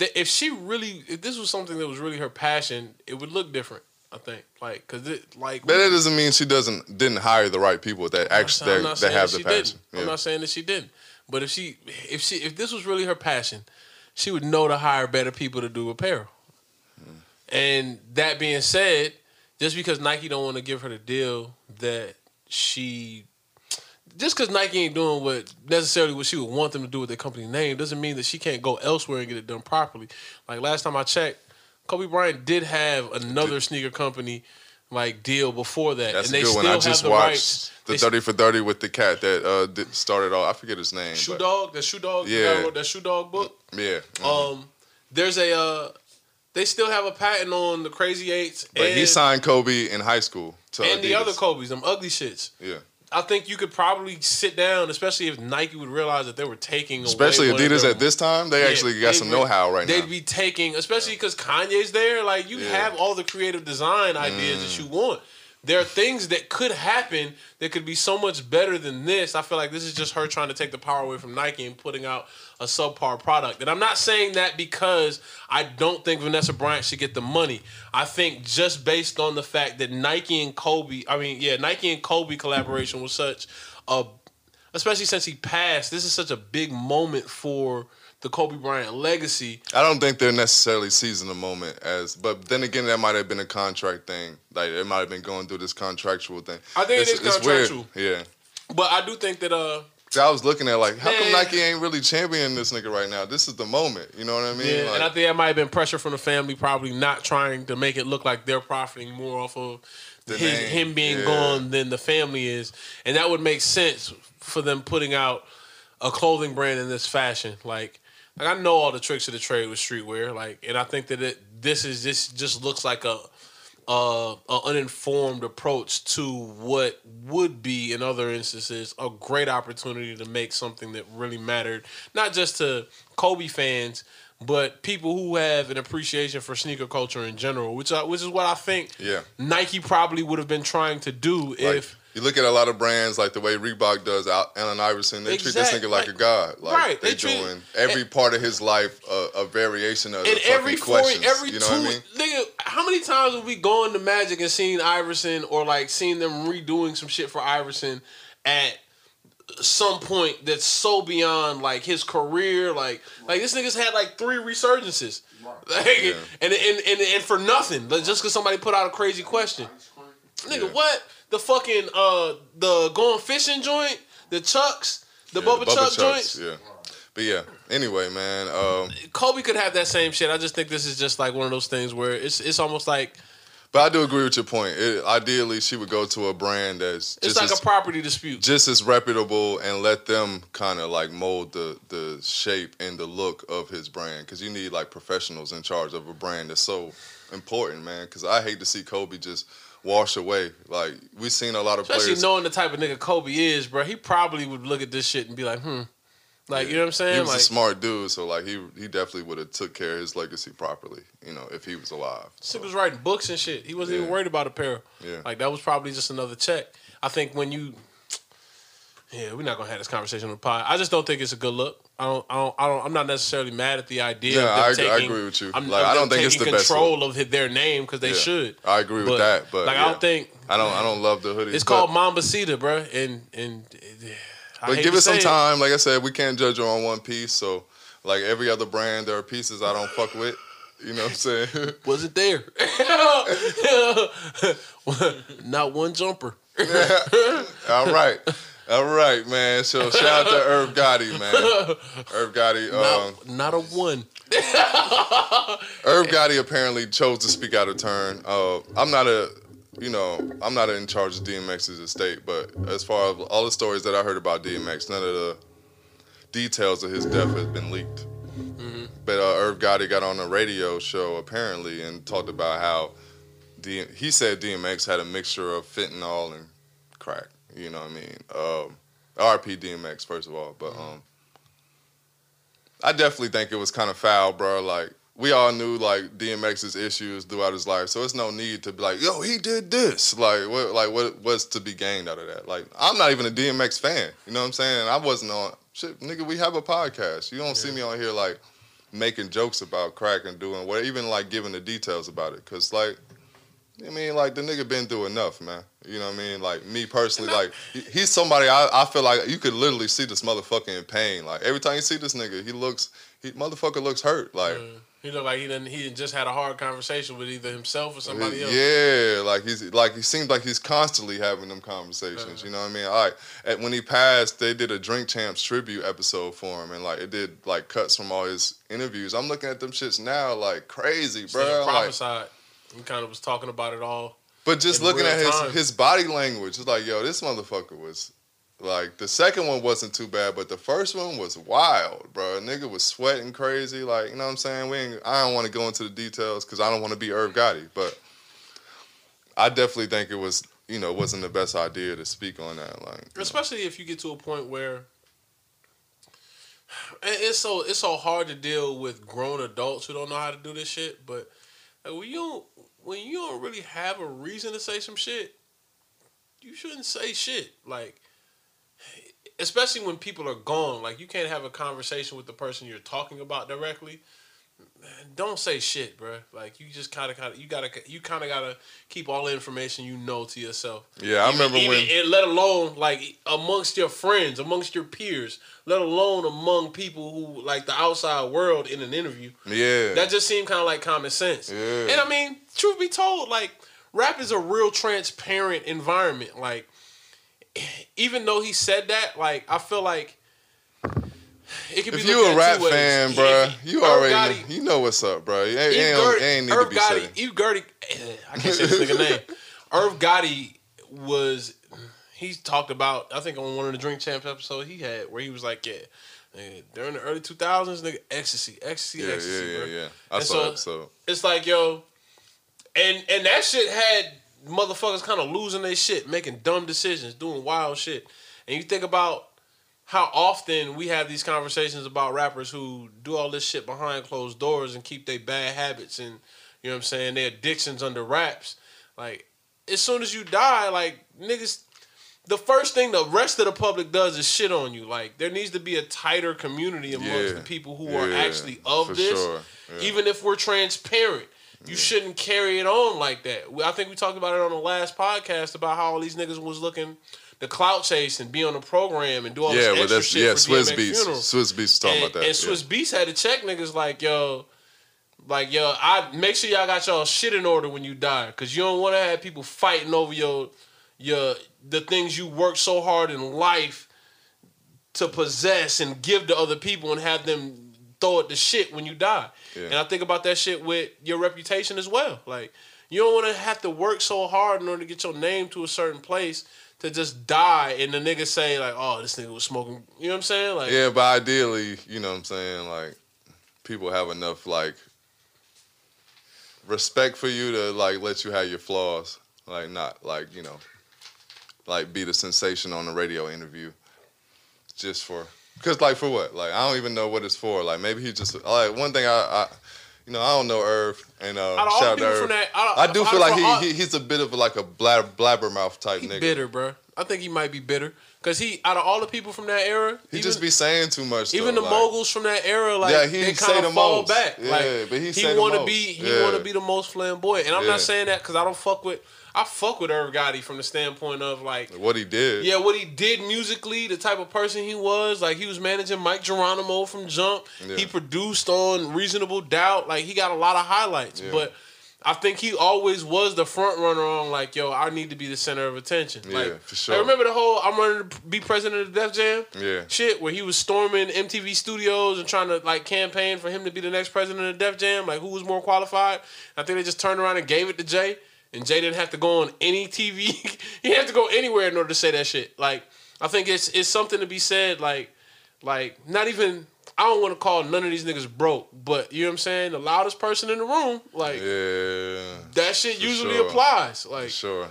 this was something that was really her passion, it would look different, I think. Like, cause it, like, but that doesn't mean she didn't hire the right people that actually that have the passion. Yeah. I'm not saying that she didn't. But if this was really her passion, she would know to hire better people to do apparel. Mm. And that being said, just because Nike don't want to give her the deal that she, just because Nike ain't doing what she would want them to do with their company name, doesn't mean that she can't go elsewhere and get it done properly. Like, last time I checked, Kobe Bryant did have another sneaker company deal before that. That's and they a good one. I just watched rights. The 30 for 30 with the cat that started all. I forget his name. Shoe Dog. Yeah, that Shoe Dog book. Yeah. Mm-hmm. There's a. They still have a patent on the Crazy Eights. But he signed Kobe in high school. And Adidas. The other Kobes, them ugly shits. Yeah. I think you could probably sit down, especially if Nike would realize that they were taking, especially away Adidas at this time. They actually got some know-how right now. They'd be taking, especially because Kanye's there. Like, you have all the creative design ideas that you want. There are things that could happen that could be so much better than this. I feel like this is just her trying to take the power away from Nike and putting out a subpar product. And I'm not saying that because I don't think Vanessa Bryant should get the money. I think just based on the fact that Nike and Kobe collaboration was such a, especially since he passed, this is such a big moment for the Kobe Bryant legacy. I don't think they're necessarily seizing the moment as, but then again, that might have been a contract thing. Like, it might have been going through this contractual thing. I think it's contractual. Weird. Yeah. But I do think that I was looking at how come Nike ain't really championing this nigga right now? This is the moment. You know what I mean? Yeah, and I think that might have been pressure from the family, probably not trying to make it look like they're profiting more off of him being gone than the family is. And that would make sense for them putting out a clothing brand in this fashion. Like, I know all the tricks of the trade with streetwear. And I think that this just looks like a uninformed approach to what would be, in other instances, a great opportunity to make something that really mattered, not just to Kobe fans, but people who have an appreciation for sneaker culture in general, which is what I think Nike probably would have been trying to do if... You look at a lot of brands, like the way Reebok does, Allen Iverson, they treat this nigga like a god. Like, right. They're doing every part of his life a variation of the fucking questions. You know what I mean? Nigga, how many times have we gone to Magic and seen Iverson or, seen them redoing some shit for Iverson at some point that's so beyond, his career? Like this nigga's had, 3 resurgences. And for nothing. Just because somebody put out a crazy question. Nigga, what? The fucking the going fishing joint, the Chucks, the Bubba Chuck joints. Yeah. But yeah, anyway, man. Kobe could have that same shit. I just think this is just one of those things where it's almost like. But I do agree with your point. Ideally, she would go to a brand that's just a property dispute, just as reputable, and let them kind of mold the shape and the look of his brand, because you need professionals in charge of a brand that's so important, man. Because I hate to see Kobe just. Wash away. We've seen a lot of players. Especially knowing the type of nigga Kobe is, bro, he probably would look at this shit and be like, you know what I'm saying? He was a smart dude, so he definitely would have took care of his legacy properly, if he was alive. So. He was writing books and shit. He wasn't even worried about apparel. Yeah. That was probably just another check. I think when you... Yeah, we're not gonna have this conversation on the pod. I just don't think it's a good look. I'm not necessarily mad at the idea. Yeah, I agree with you. I don't think it's the best control of their name because they should. I agree with that, but I don't think. I don't love the hoodie. It's called Mamba Cedar, bro, and. But give it some time. Like I said, we can't judge her on one piece. So, every other brand, there are pieces I don't fuck with. You know what I'm saying? Wasn't there? Not one jumper. All right, man. So shout out to Irv Gotti, man. Irv Gotti. Not a one. Irv Gotti apparently chose to speak out of turn. I'm not in charge of DMX's estate, but as far as all the stories that I heard about DMX, none of the details of his death has been leaked. Mm-hmm. But Irv Gotti got on a radio show apparently and talked about how he said DMX had a mixture of fentanyl and crack. You know what I mean? R.I.P. DMX, first of all. But I definitely think it was kind of foul, bro. We all knew, DMX's issues throughout his life. So it's no need to be yo, he did this. What was to be gained out of that? I'm not even a DMX fan. You know what I'm saying? I wasn't on... Shit, nigga, we have a podcast. You don't see me on here making jokes about crack and doing what, even like giving the details about it. Cause like, I mean, like the nigga been through enough, man. You know what I mean? Like me personally, like he's somebody I feel like you could literally see this motherfucker in pain. Like every time you see this nigga, he motherfucker looks hurt. Like he look like he just had a hard conversation with either himself or somebody else. Yeah, like he seems like he's constantly having them conversations. You know what I mean? All right. And when he passed, they did a Drink Champs tribute episode for him, and like it did like cuts from all his interviews. I'm looking at them shits now, like crazy, bro. So he prophesied. Like, he kind of was talking about it all. But just looking at his body language, it's like, yo, this motherfucker was, like, the second one wasn't too bad, but the first one was wild, bro. Nigga was sweating crazy, like, you know what I'm saying? I don't want to go into the details because I don't want to be Irv Gotti, but I definitely think it was, you know, wasn't the best idea to speak on that. Like, especially if you get to a point where it's so hard to deal with grown adults who don't know how to do this shit, but like, when you don't really have a reason to say some shit, you shouldn't say shit. Like, especially when people are gone. Like, you can't have a conversation with the person you're talking about directly. Man, don't say shit, bro. Like, you just gotta keep all the information you know to yourself. Yeah, I remember, let alone like amongst your friends, amongst your peers, let alone among people who like the outside world in an interview. Yeah, that just seemed kind of like common sense. Yeah, and I mean, truth be told, like rap is a real transparent environment. Like, even though he said that, like I feel like. If you a rap fan, bruh, you already Gotti, you know what's up, bruh. Ain't need Irv to be Gotti, I can't say this nigga name. Irv Gotti he talked about, I think on one of the Drink Champs episodes he had, where he was like, yeah, nigga, during the early 2000s, nigga, ecstasy, yeah, bruh. Yeah. I saw that episode. It's like, yo, and that shit had motherfuckers kind of losing their shit, making dumb decisions, doing wild shit. And you think about how often we have these conversations about rappers who do all this shit behind closed doors and keep their bad habits and, you know what I'm saying, their addictions under wraps. Like, as soon as you die, like, niggas, the first thing the rest of the public does is shit on you. Like, there needs to be a tighter community amongst the people who are actually of this. Sure. Yeah. Even if we're transparent, you shouldn't carry it on like that. I think we talked about it on the last podcast about how all these niggas was looking the clout chase and be on the program and do all this extra shit for Swiss DMX Beats. Funeral. Swiss Beats talking about that. And Swiss Beats had to check niggas like, yo, I make sure y'all got y'all shit in order when you die, because you don't want to have people fighting over the things you worked so hard in life to possess and give to other people and have them throw it to shit when you die. Yeah. And I think about that shit with your reputation as well. Like, you don't want to have to work so hard in order to get your name to a certain place to just die and the nigga say like, oh, this nigga was smoking, you know what I'm saying? Like, yeah, but ideally, you know what I'm saying, like people have enough like respect for you to like let you have your flaws, like not like, you know, like be the sensation on the radio interview just for, cause like for what? Like I don't even know what it's for. Like maybe he just like one thing I you know, I don't know Irv, and shout out to Irv. From that, I do feel like he's a bit of like a blabbermouth type nigga. Bitter, bro. I think he might be bitter because he, out of all the people from that era, he just be saying too much. Even though, the like, moguls from that era, like they kind of fall most. Back. Yeah, like, but he want to be the most flamboyant, and I'm not saying that because I don't fuck with. I fuck with Irv Gotti from the standpoint of like what he did. Yeah, what he did musically, the type of person he was. Like he was managing Mike Geronimo from Jump. Yeah. He produced on Reasonable Doubt. Like he got a lot of highlights. Yeah. But I think he always was the front runner on like, yo, I need to be the center of attention. Yeah, like, for sure. I remember the whole I'm running to be president of the Def Jam shit where he was storming MTV Studios and trying to like campaign for him to be the next president of the Def Jam. Like who was more qualified? I think they just turned around and gave it to Jay. And Jay didn't have to go on any TV. He didn't have to go anywhere in order to say that shit. Like, I think it's something to be said, like not even, I don't want to call none of these niggas broke, but you know what I'm saying? The loudest person in the room, like, that shit usually applies. Like, for sure.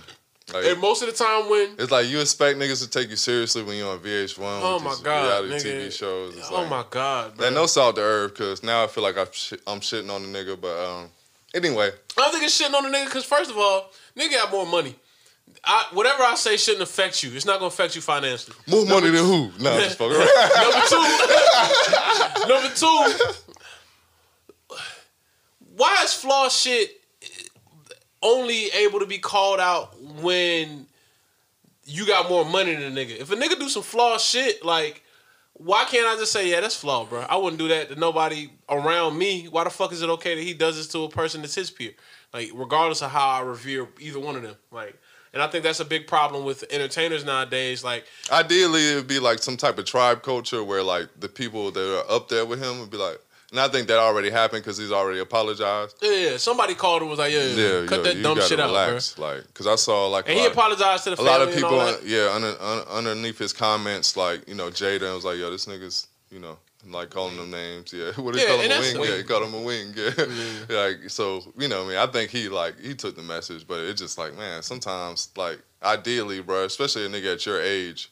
Like, and most of the time when it's like you expect niggas to take you seriously when you're on VH1. Oh my God, reality nigga. TV shows. It's like, oh my God, man. No salt to Irv, because now I feel like I'm shitting on the nigga, but anyway, I don't think it's shitting on the nigga because first of all, nigga got more money. Whatever I say shouldn't affect you. It's not gonna affect you financially. More money than who? No, just fucking. Number two. why is flaw shit only able to be called out when you got more money than a nigga? If a nigga do some flaw shit, like, why can't I just say, yeah, that's flawed, bro? I wouldn't do that to nobody around me. Why the fuck is it okay that he does this to a person that's his peer? Like, regardless of how I revere either one of them. Like, and I think that's a big problem with entertainers nowadays. Like, ideally, it would be like some type of tribe culture where, like, the people that are up there with him would be like, and I think that already happened because he's already apologized. Yeah, somebody called him and was like, yeah, cut that dumb shit relax out, bro. Like, because I saw, like, and he apologized to the family. A lot of people, underneath his comments, like, you know, Jada was like, yo, this nigga's, you know, like calling them names. Yeah, what he call him a wing? Yeah, he called him a wing. Yeah, like, so, you know, I mean, I think he took the message, but it's just like, man, sometimes, like, ideally, bro, especially a nigga at your age,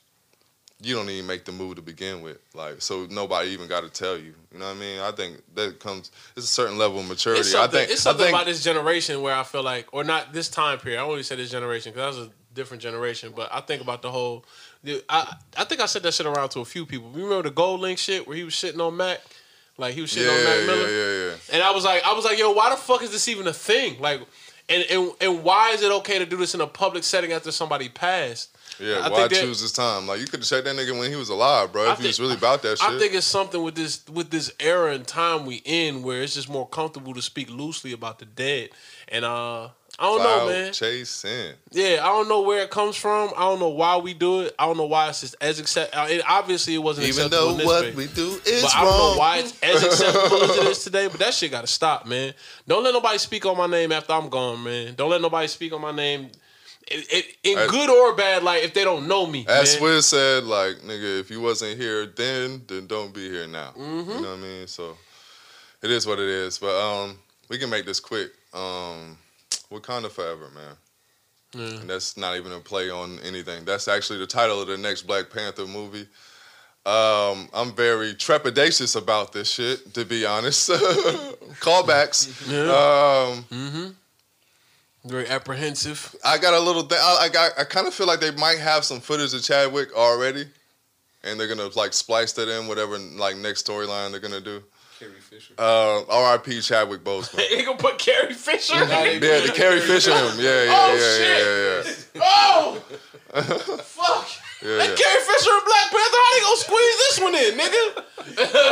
you don't even make the move to begin with. Like, so nobody even got to tell you. You know what I mean? I think that comes, it's a certain level of maturity. It's something about this generation where I feel like, or not this time period. I only say this generation because that was a different generation. But I think about the whole, I think I said that shit around to a few people. You remember the Gold Link shit where he was shitting on Mac? Like, he was shitting on Mac Miller? Yeah. And I was like, yo, why the fuck is this even a thing? Like, and why is it okay to do this in a public setting after somebody passed? Yeah, why choose this time? Like, you could have checked that nigga when he was alive, bro, if he was really about that shit. I think it's something with this era and time we in where it's just more comfortable to speak loosely about the dead. And I don't know, man. Chasing. Yeah, I don't know where it comes from. I don't know why we do it. I don't know why it's just as acceptable. Obviously, it wasn't acceptable in this way. Even though what we do is wrong. I don't know why it's as acceptable as it is today, but that shit got to stop, man. Don't let nobody speak on my name after I'm gone, man. Don't let nobody speak on my name in good or bad, like, if they don't know me. As Swiss said, like, nigga, if you wasn't here then don't be here now. Mm-hmm. You know what I mean? So it is what it is. But we can make this quick. Wakanda Forever, man. Yeah. And that's not even a play on anything. That's actually the title of the next Black Panther movie. I'm very trepidatious about this shit, to be honest. Callbacks. Yeah. Very apprehensive. I got a little thing. I kind of feel like they might have some footage of Chadwick already, and they're gonna like splice that in whatever like next storyline they're gonna do. Carrie Fisher. R.I.P. Chadwick Boseman. They gonna put Carrie Fisher in? Yeah, the Carrie Fisher him. Yeah. Oh! Fuck! Yeah. Carrie Fisher and Black Panther, how they gonna squeeze this one in, nigga?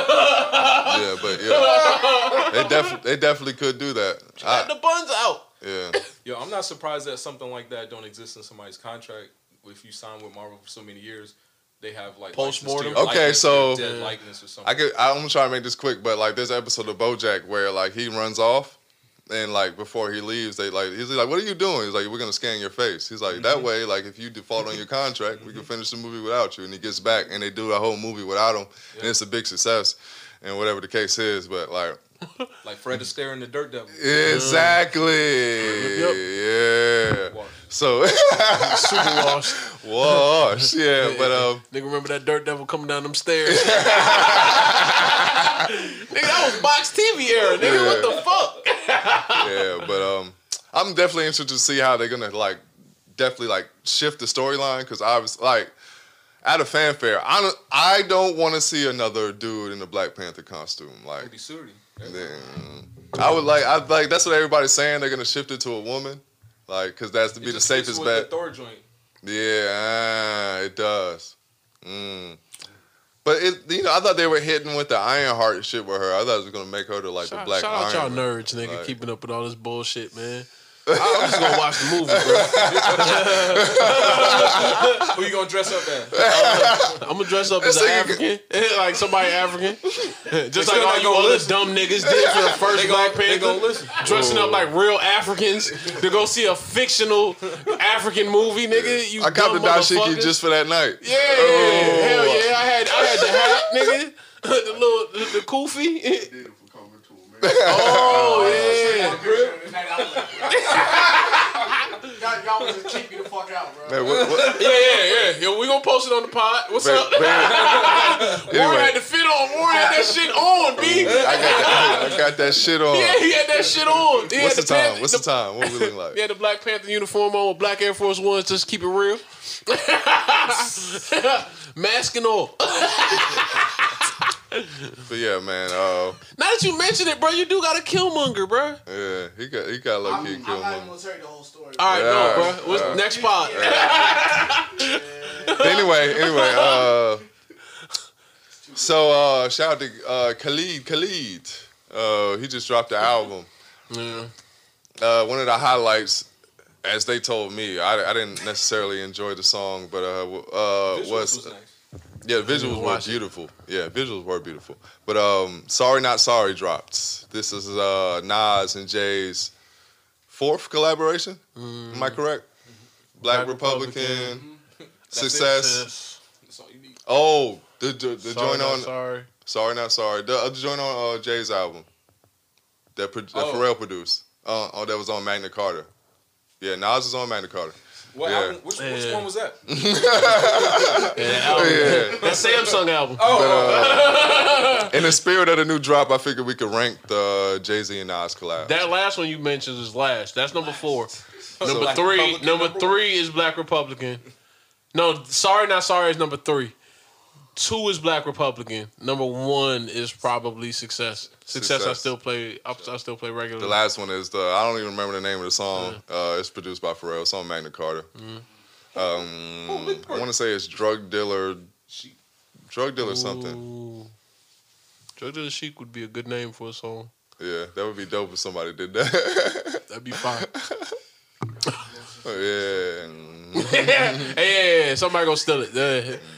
Yeah. They definitely could do that. Got the buns out. Yeah. Yo, I'm not surprised that something like that don't exist in somebody's contract. If you sign with Marvel for so many years, they have like post-mortem. Okay, so dead likeness or something. I'm gonna try to make this quick, but like there's an episode of BoJack where like he runs off and like before he leaves, he's like, what are you doing? He's like, we're gonna scan your face. He's like, that way, like if you default on your contract, we can finish the movie without you. And he gets back and they do the whole movie without him, and it's a big success, and whatever the case is, but like like Fred Astaire and the Dirt Devil. Exactly. Yep. Yeah. So super washed. Wash. Yeah. But nigga, remember that Dirt Devil coming down them stairs? Nigga, that was box TV era. Nigga, what the fuck? Yeah. But I'm definitely interested to see how they're gonna like definitely like shift the storyline, because I was like, out of fanfare, I don't want to see another dude in a Black Panther costume. Like, I would like. That's what everybody's saying. They're gonna shift it to a woman, like, because that's to be the safest bet. The Thor joint. Yeah, it does. But I thought they were hitting with the Ironheart shit with her. I thought it was gonna make her to like the Black. Shout out y'all nerds, nigga, like, keeping up with all this bullshit, man. I'm just gonna watch the movie, bro. Who you gonna dress up as? I'm gonna dress up as an African, like somebody African. Just like all you other dumb niggas did for the first Black Panther, dressing up like real Africans to go see a fictional African movie, nigga. You I got the dashiki just for that night. Yeah, hell yeah! I had the hat, nigga, the kufi. Y'all just keep me the fuck out, bro. Man, what? Yeah. Yo, we gonna post it on the pod. What's up? Anyway. Warren had the fit on. Warren had that shit on, B. I got that shit on. Yeah, he had that shit on. What's the time? What we looking like? He had the Black Panther uniform on with black Air Force Ones, just keep it real. Mask and all. So yeah, man. Now that you mention it, bro, you do got a Killmonger, bro. Yeah, he got low key Killmonger. I'm not even gonna tell you the whole story. Bro. All right, no, bro. What's next spot? Anyway. So shout out to Khalid. He just dropped the album. Yeah. One of the highlights, as they told me, I didn't necessarily enjoy the song, but was nice. Yeah, visuals were beautiful. But Sorry Not Sorry dropped. This is Nas and Jay's fourth collaboration. Mm. Am I correct? Mm-hmm. Black Republican. Mm-hmm. Success. That's all you need. Oh, the Sorry joint on Sorry. Sorry Not Sorry. The joint on Jay's album that Pharrell produced. That was on Magna Carta. Yeah, Nas was on Magna Carta. What album? Which one was that? That Samsung album. Oh. But, in the spirit of the new drop, I figured we could rank the Jay-Z and Nas collab. That last one you mentioned is last. That's number four. Number three is Black Republican. No, Sorry Not Sorry is number three. Two is Black Republican. Number one is probably Success. I still play regularly. The last one is I don't even remember the name of the song. Yeah. It's produced by Pharrell. It's on Magna Carta. Mm-hmm. I want to say it's Drug Dealer something. Drug Dealer Chic would be a good name for a song. Yeah, that would be dope if somebody did that. That'd be fine. Yeah, somebody gonna steal it.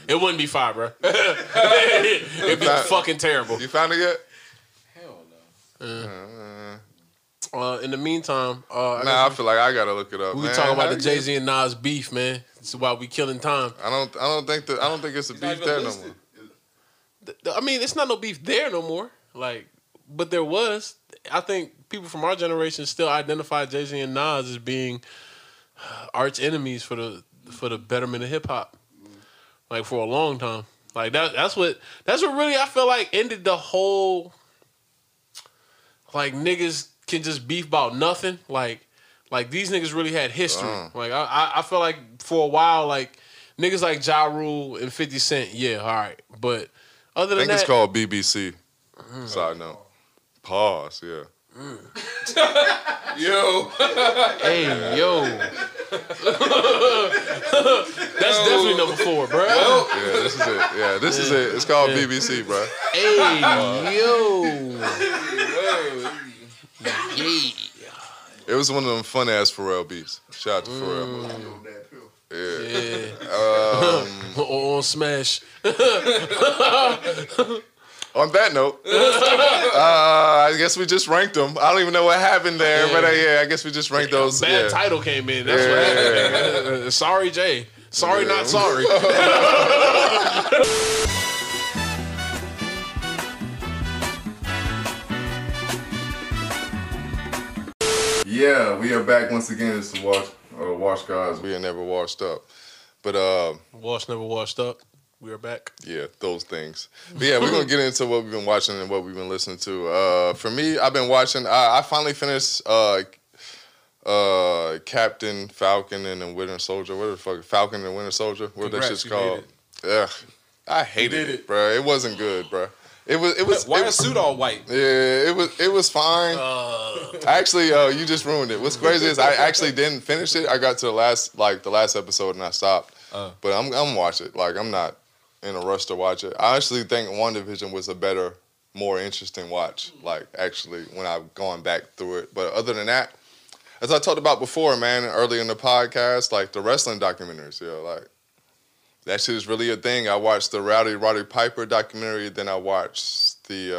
It wouldn't be fire, bro. It'd be fucking terrible. You found it yet? Hell no. In the meantime, I feel like I gotta look it up. We talking about the Jay-Z and Nas beef, man. It's why we killing time. I don't think it's a beef there no more. I mean, it's not no beef there no more. Like, but there was. I think people from our generation still identify Jay-Z and Nas as being arch enemies for the betterment of hip hop, like for a long time. Like that's what really I feel like ended the whole like niggas can just beef about nothing. Like these niggas really had history. Like I feel like for a while like niggas like Ja Rule and 50 Cent. Yeah, all right, but other than that, I think it's called BBC. Side note. Pause. Yeah. Yo. Hey, yo. That's definitely number four, bro. Yeah, this is it. It's called BBC, bro. Hey, yo. Hey. It was one of them fun ass Pharrell beats. Shout out to Pharrell. On Smash. On that note, I guess we just ranked them. I don't even know what happened there, but I guess we just ranked those. Bad title came in. That's what happened. Sorry, Jay. Sorry, not sorry. Yeah, we are back once again. It's the Wash Guys. We are never washed up. But Wash never washed up. We are back. Yeah, those things. But yeah, we're going to get into what we've been watching and what we've been listening to. For me, I've been watching... I finally finished Captain Falcon and the Winter Soldier. What the fuck? Falcon and Winter Soldier? What that shit's called? Ugh. I hated it, bro. It wasn't good, bro. It was why a suit all white? Yeah, it was fine. Actually, you just ruined it. What's crazy is I actually didn't finish it. I got to the last episode and I stopped. But I'm watching it. Like, I'm not in a rush to watch it. I actually think WandaVision was a better, more interesting watch, like, actually, when I've gone back through it. But other than that, as I talked about before, man, early in the podcast, like, the wrestling documentaries, like, that shit is really a thing. I watched the Roddy Piper documentary, then I watched the,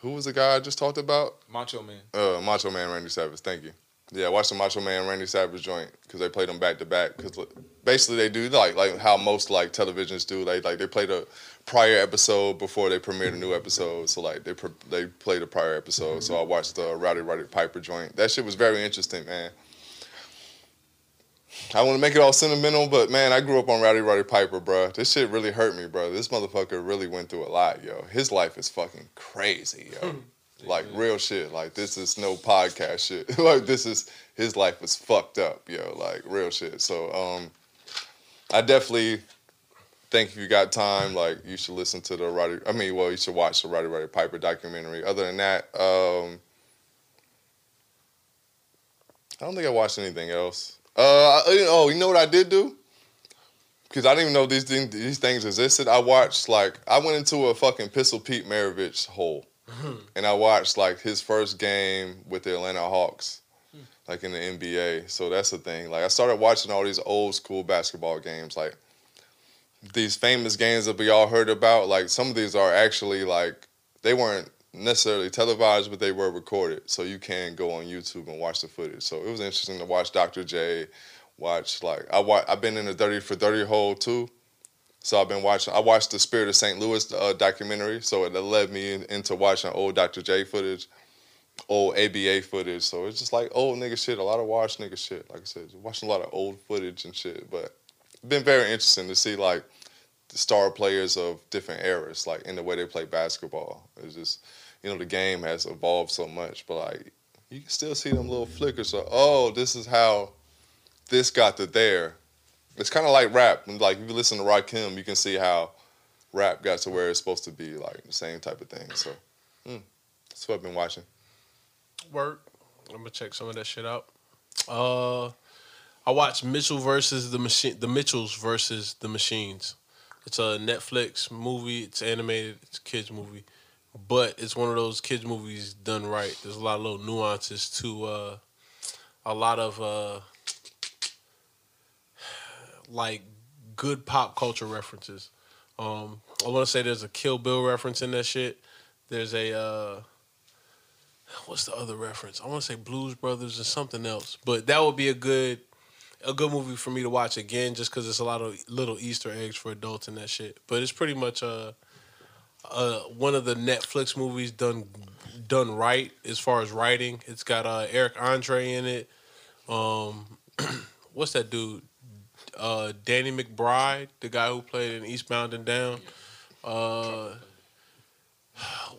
who was the guy I just talked about? Macho Man. Macho Man Randy Savage, thank you. Yeah, I watched the Macho Man Randy Savage joint because they played them back to back. Because basically they do like how most like televisions do. Like they play the prior episode before they premiere the new episode. So like they play the prior episode. So I watched the Roddy Piper joint. That shit was very interesting, man. I want to make it all sentimental, but man, I grew up on Roddy Piper, bro. This shit really hurt me, bro. This motherfucker really went through a lot, yo. His life is fucking crazy, yo. Like, real shit. Like, this is no podcast shit. Like, this is... His life was fucked up, yo. Like, real shit. So, I definitely think if you got time, like, you should listen to the Roddy... I mean, well, you should watch the Roddy Roddy Piper documentary. Other than that, I don't think I watched anything else. You know what I did do? Because I didn't even know these things existed. I watched, like... I went into a fucking Pistol Pete Maravich hole. And I watched, like, his first game with the Atlanta Hawks, like, in the NBA. So that's the thing. Like, I started watching all these old school basketball games, like... These famous games that we all heard about, like, some of these are actually, like, they weren't necessarily televised, but they were recorded. So you can go on YouTube and watch the footage. So it was interesting to watch Dr. J, I've been in the 30 for 30 hole, too. So I watched the Spirit of St. Louis documentary. So it led me into watching old Dr. J footage, old ABA footage. So it's just, like, old nigga shit, a lot of washed nigga shit. Like I said, just watching a lot of old footage and shit, but... been very interesting to see, like, the star players of different eras, like, in the way they play basketball. It's just, you know, the game has evolved so much, but, like, you can still see them little flickers of, oh, this is how this got to there. It's kind of like rap. Like, if you listen to Rakim, you can see how rap got to where it's supposed to be, like, the same type of thing. So, that's what I've been watching. Work. I'm going to check some of that shit out. I watched The Mitchells versus the Machines. It's a Netflix movie. It's animated. It's a kids movie, but it's one of those kids movies done right. There's a lot of little nuances to a lot of like good pop culture references. I want to say there's a Kill Bill reference in that shit. There's a what's the other reference? I want to say Blues Brothers or something else, but that would be a good movie for me to watch again, just because it's a lot of little Easter eggs for adults and that shit. But it's pretty much one of the Netflix movies done right as far as writing. It's got Eric Andre in it. What's that dude? Danny McBride, the guy who played in Eastbound and Down.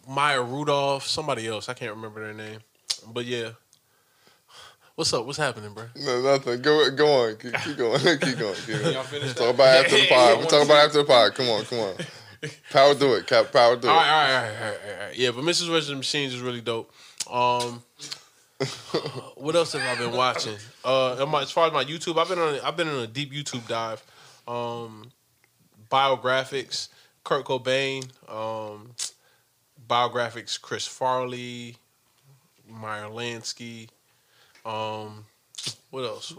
Maya Rudolph, somebody else. I can't remember their name. But yeah. What's up? What's happening, bro? No, nothing. Go on. Keep going. Keep going. Y'all finished. Talk about after the pod. We're talking about after the pod. Come on. Power through it, Cap. Power through it. All right. Yeah, but Mrs. Western Machines is really dope. What else have I been watching? As far as my YouTube, I've been on a deep YouTube dive. Biographics, Kurt Cobain. Biographics, Chris Farley, Meyer Lansky. What else?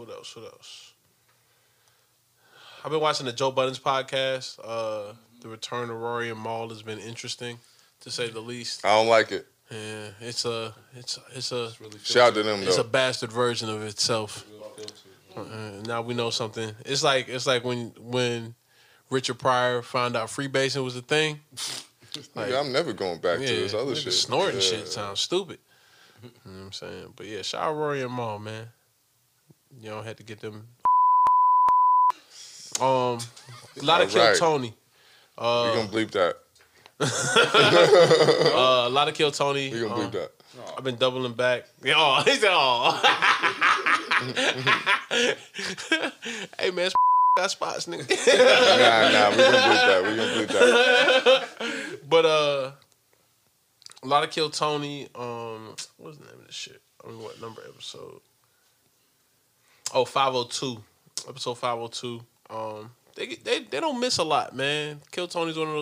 I've been watching the Joe Budden's podcast. The Return of Rory and Maul has been interesting, to say the least. I don't like it. Yeah, it's really shout to them. It's a bastard version of itself. Now we know something. It's like when Richard Pryor found out freebasing was a thing. Like, I'm never going back to this other shit. Snorting shit sounds stupid. You know what I'm saying? But yeah, shout out Rory and Maul, man. You don't have to get them. A lot of Kill Tony. We're going to bleep that. A lot of Kill Tony. We're going to bleep that. I've been doubling back. Oh, he said, oh. Hey, man, got spots, nigga. Nah, we're going to bleep that. But, a lot of Kill Tony. What's the name of this shit? I mean, what number episode? Oh, 502. Episode 502. They don't miss a lot, man. Kill Tony's one of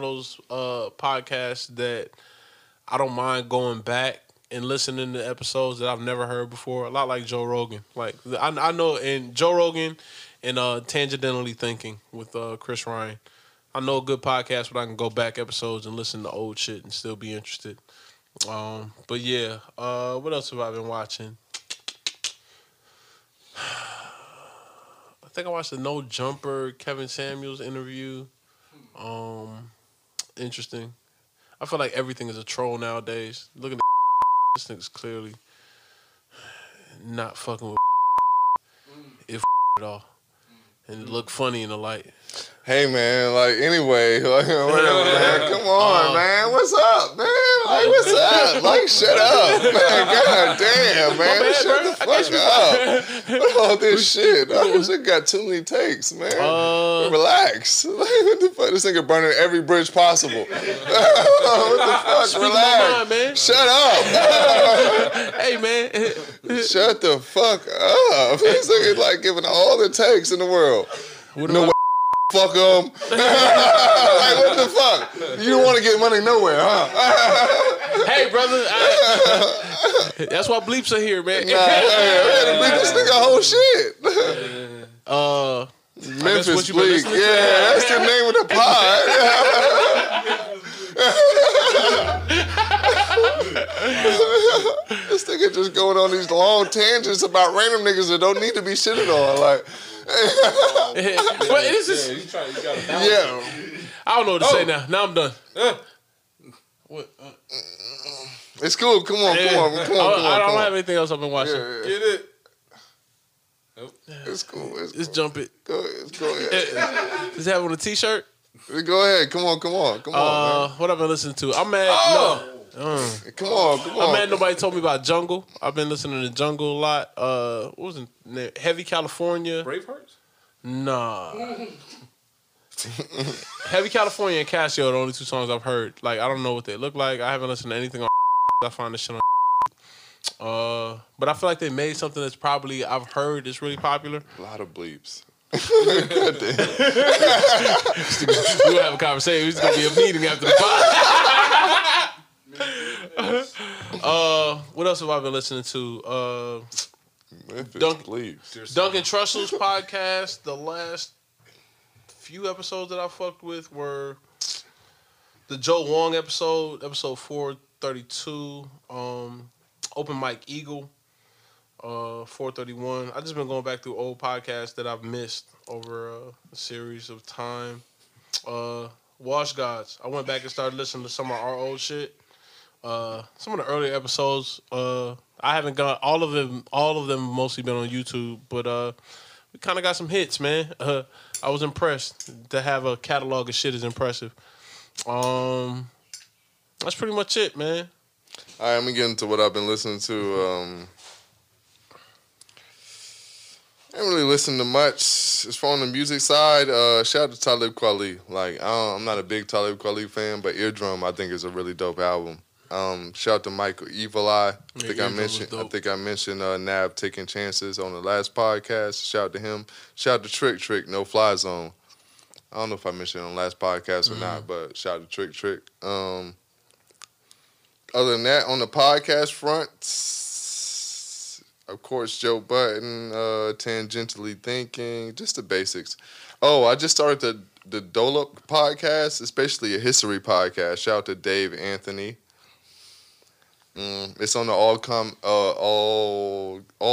those podcasts that I don't mind going back and listening to episodes that I've never heard before. A lot like Joe Rogan. Like I know, and Joe Rogan and Tangentially Thinking with Chris Ryan. I know a good podcast, but I can go back episodes and listen to old shit and still be interested. But yeah, what else have I been watching? I think I watched the No Jumper Kevin Samuels interview. Interesting. I feel like everything is a troll nowadays. Look at this nigga's clearly not fucking with if at all. And it look funny in the light. hey, man, like, anyway, like, man, come on, man, what's up, man? Like, what's up? Like, shut up, man. God damn, man. Bad, shut bro. The fuck up. All this shit. I wish it got too many takes, man. Relax. Like, what the fuck? This nigga burning every bridge possible. What the fuck? Relax. Mind, man. Shut up. Hey, man. Shut the fuck up. This nigga, like, giving all the takes in the world. No fuck them. Like, what the fuck? You don't want to get money nowhere, huh? Hey, brother. That's why bleeps are here, man. Nah, man, bleep this nigga whole shit. Memphis Bleep. Yeah, that's the name of the pod. This nigga just going on these long tangents about random niggas that don't need to be shitted on, like. But this is I don't know what to say now. Now I'm done. What? It's cool. Come on, come on. I don't have anything else I've been watching. Get it? Nope. It's cool. Let's jump it. Go ahead. Does it have on a T-shirt? Go ahead. Come on. Man. What I've been listening to? I'm mad. Come on. I'm mad nobody told me about Jungle. I've been listening to Jungle a lot. What was the name? Heavy California. Bravehearts? Nah. Heavy California and Casio are the only two songs I've heard. Like, I don't know what they look like. I haven't listened to anything on I find this shit on but I feel like they made something that's probably I've heard that's really popular. A lot of bleeps. God damn. We'll have a conversation. It's going to be a meeting after the podcast. What else have I been listening to? Duncan Trussell's podcast. The last few episodes that I fucked with were the Joe Wong episode, episode 432, Open Mic Eagle, 431. I just been going back through old podcasts that I've missed over a series of time. Wash Gods. I went back and started listening to some of our old shit. Some of the earlier episodes, I haven't got all of them mostly been on YouTube, but we kind of got some hits, man. I was impressed to have a catalog of shit is impressive. That's pretty much it, man. All right, I'm gonna get into what I've been listening to. I ain't really listened to much. As far on the music side, shout out to Talib Kweli. Like, I'm not a big Talib Kweli fan, but Eardrum I think is a really dope album. Shout out to Michael Evil Eye. I think I mentioned Nav Taking Chances on the last podcast. Shout out to him. Shout out to Trick Trick, No Fly Zone. I don't know if I mentioned it on the last podcast or not, but shout out to Trick Trick. Other than that, on the podcast front, of course, Joe Budden, Tangentially Thinking, just the basics. Oh, I just started the Dolop podcast. It's basically a history podcast. Shout out to Dave Anthony. It's on the All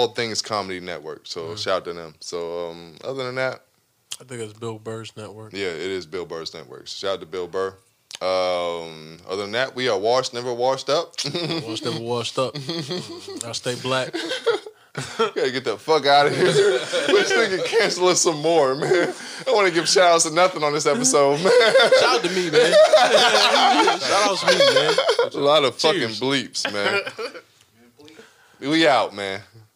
Things Comedy Network. So shout out to them. So other than that, I think it's Bill Burr's network. Yeah, it is Bill Burr's network. Shout out to Bill Burr. Other than that, we are washed, never washed up. Washed, never washed up. I stay black. You gotta get the fuck out of here. This nigga cancel us some more, man. I want to give shout outs to nothing on this episode, man. Shout out to me, man. Shout out to me, man. A lot of fucking bleeps, man. We out, man.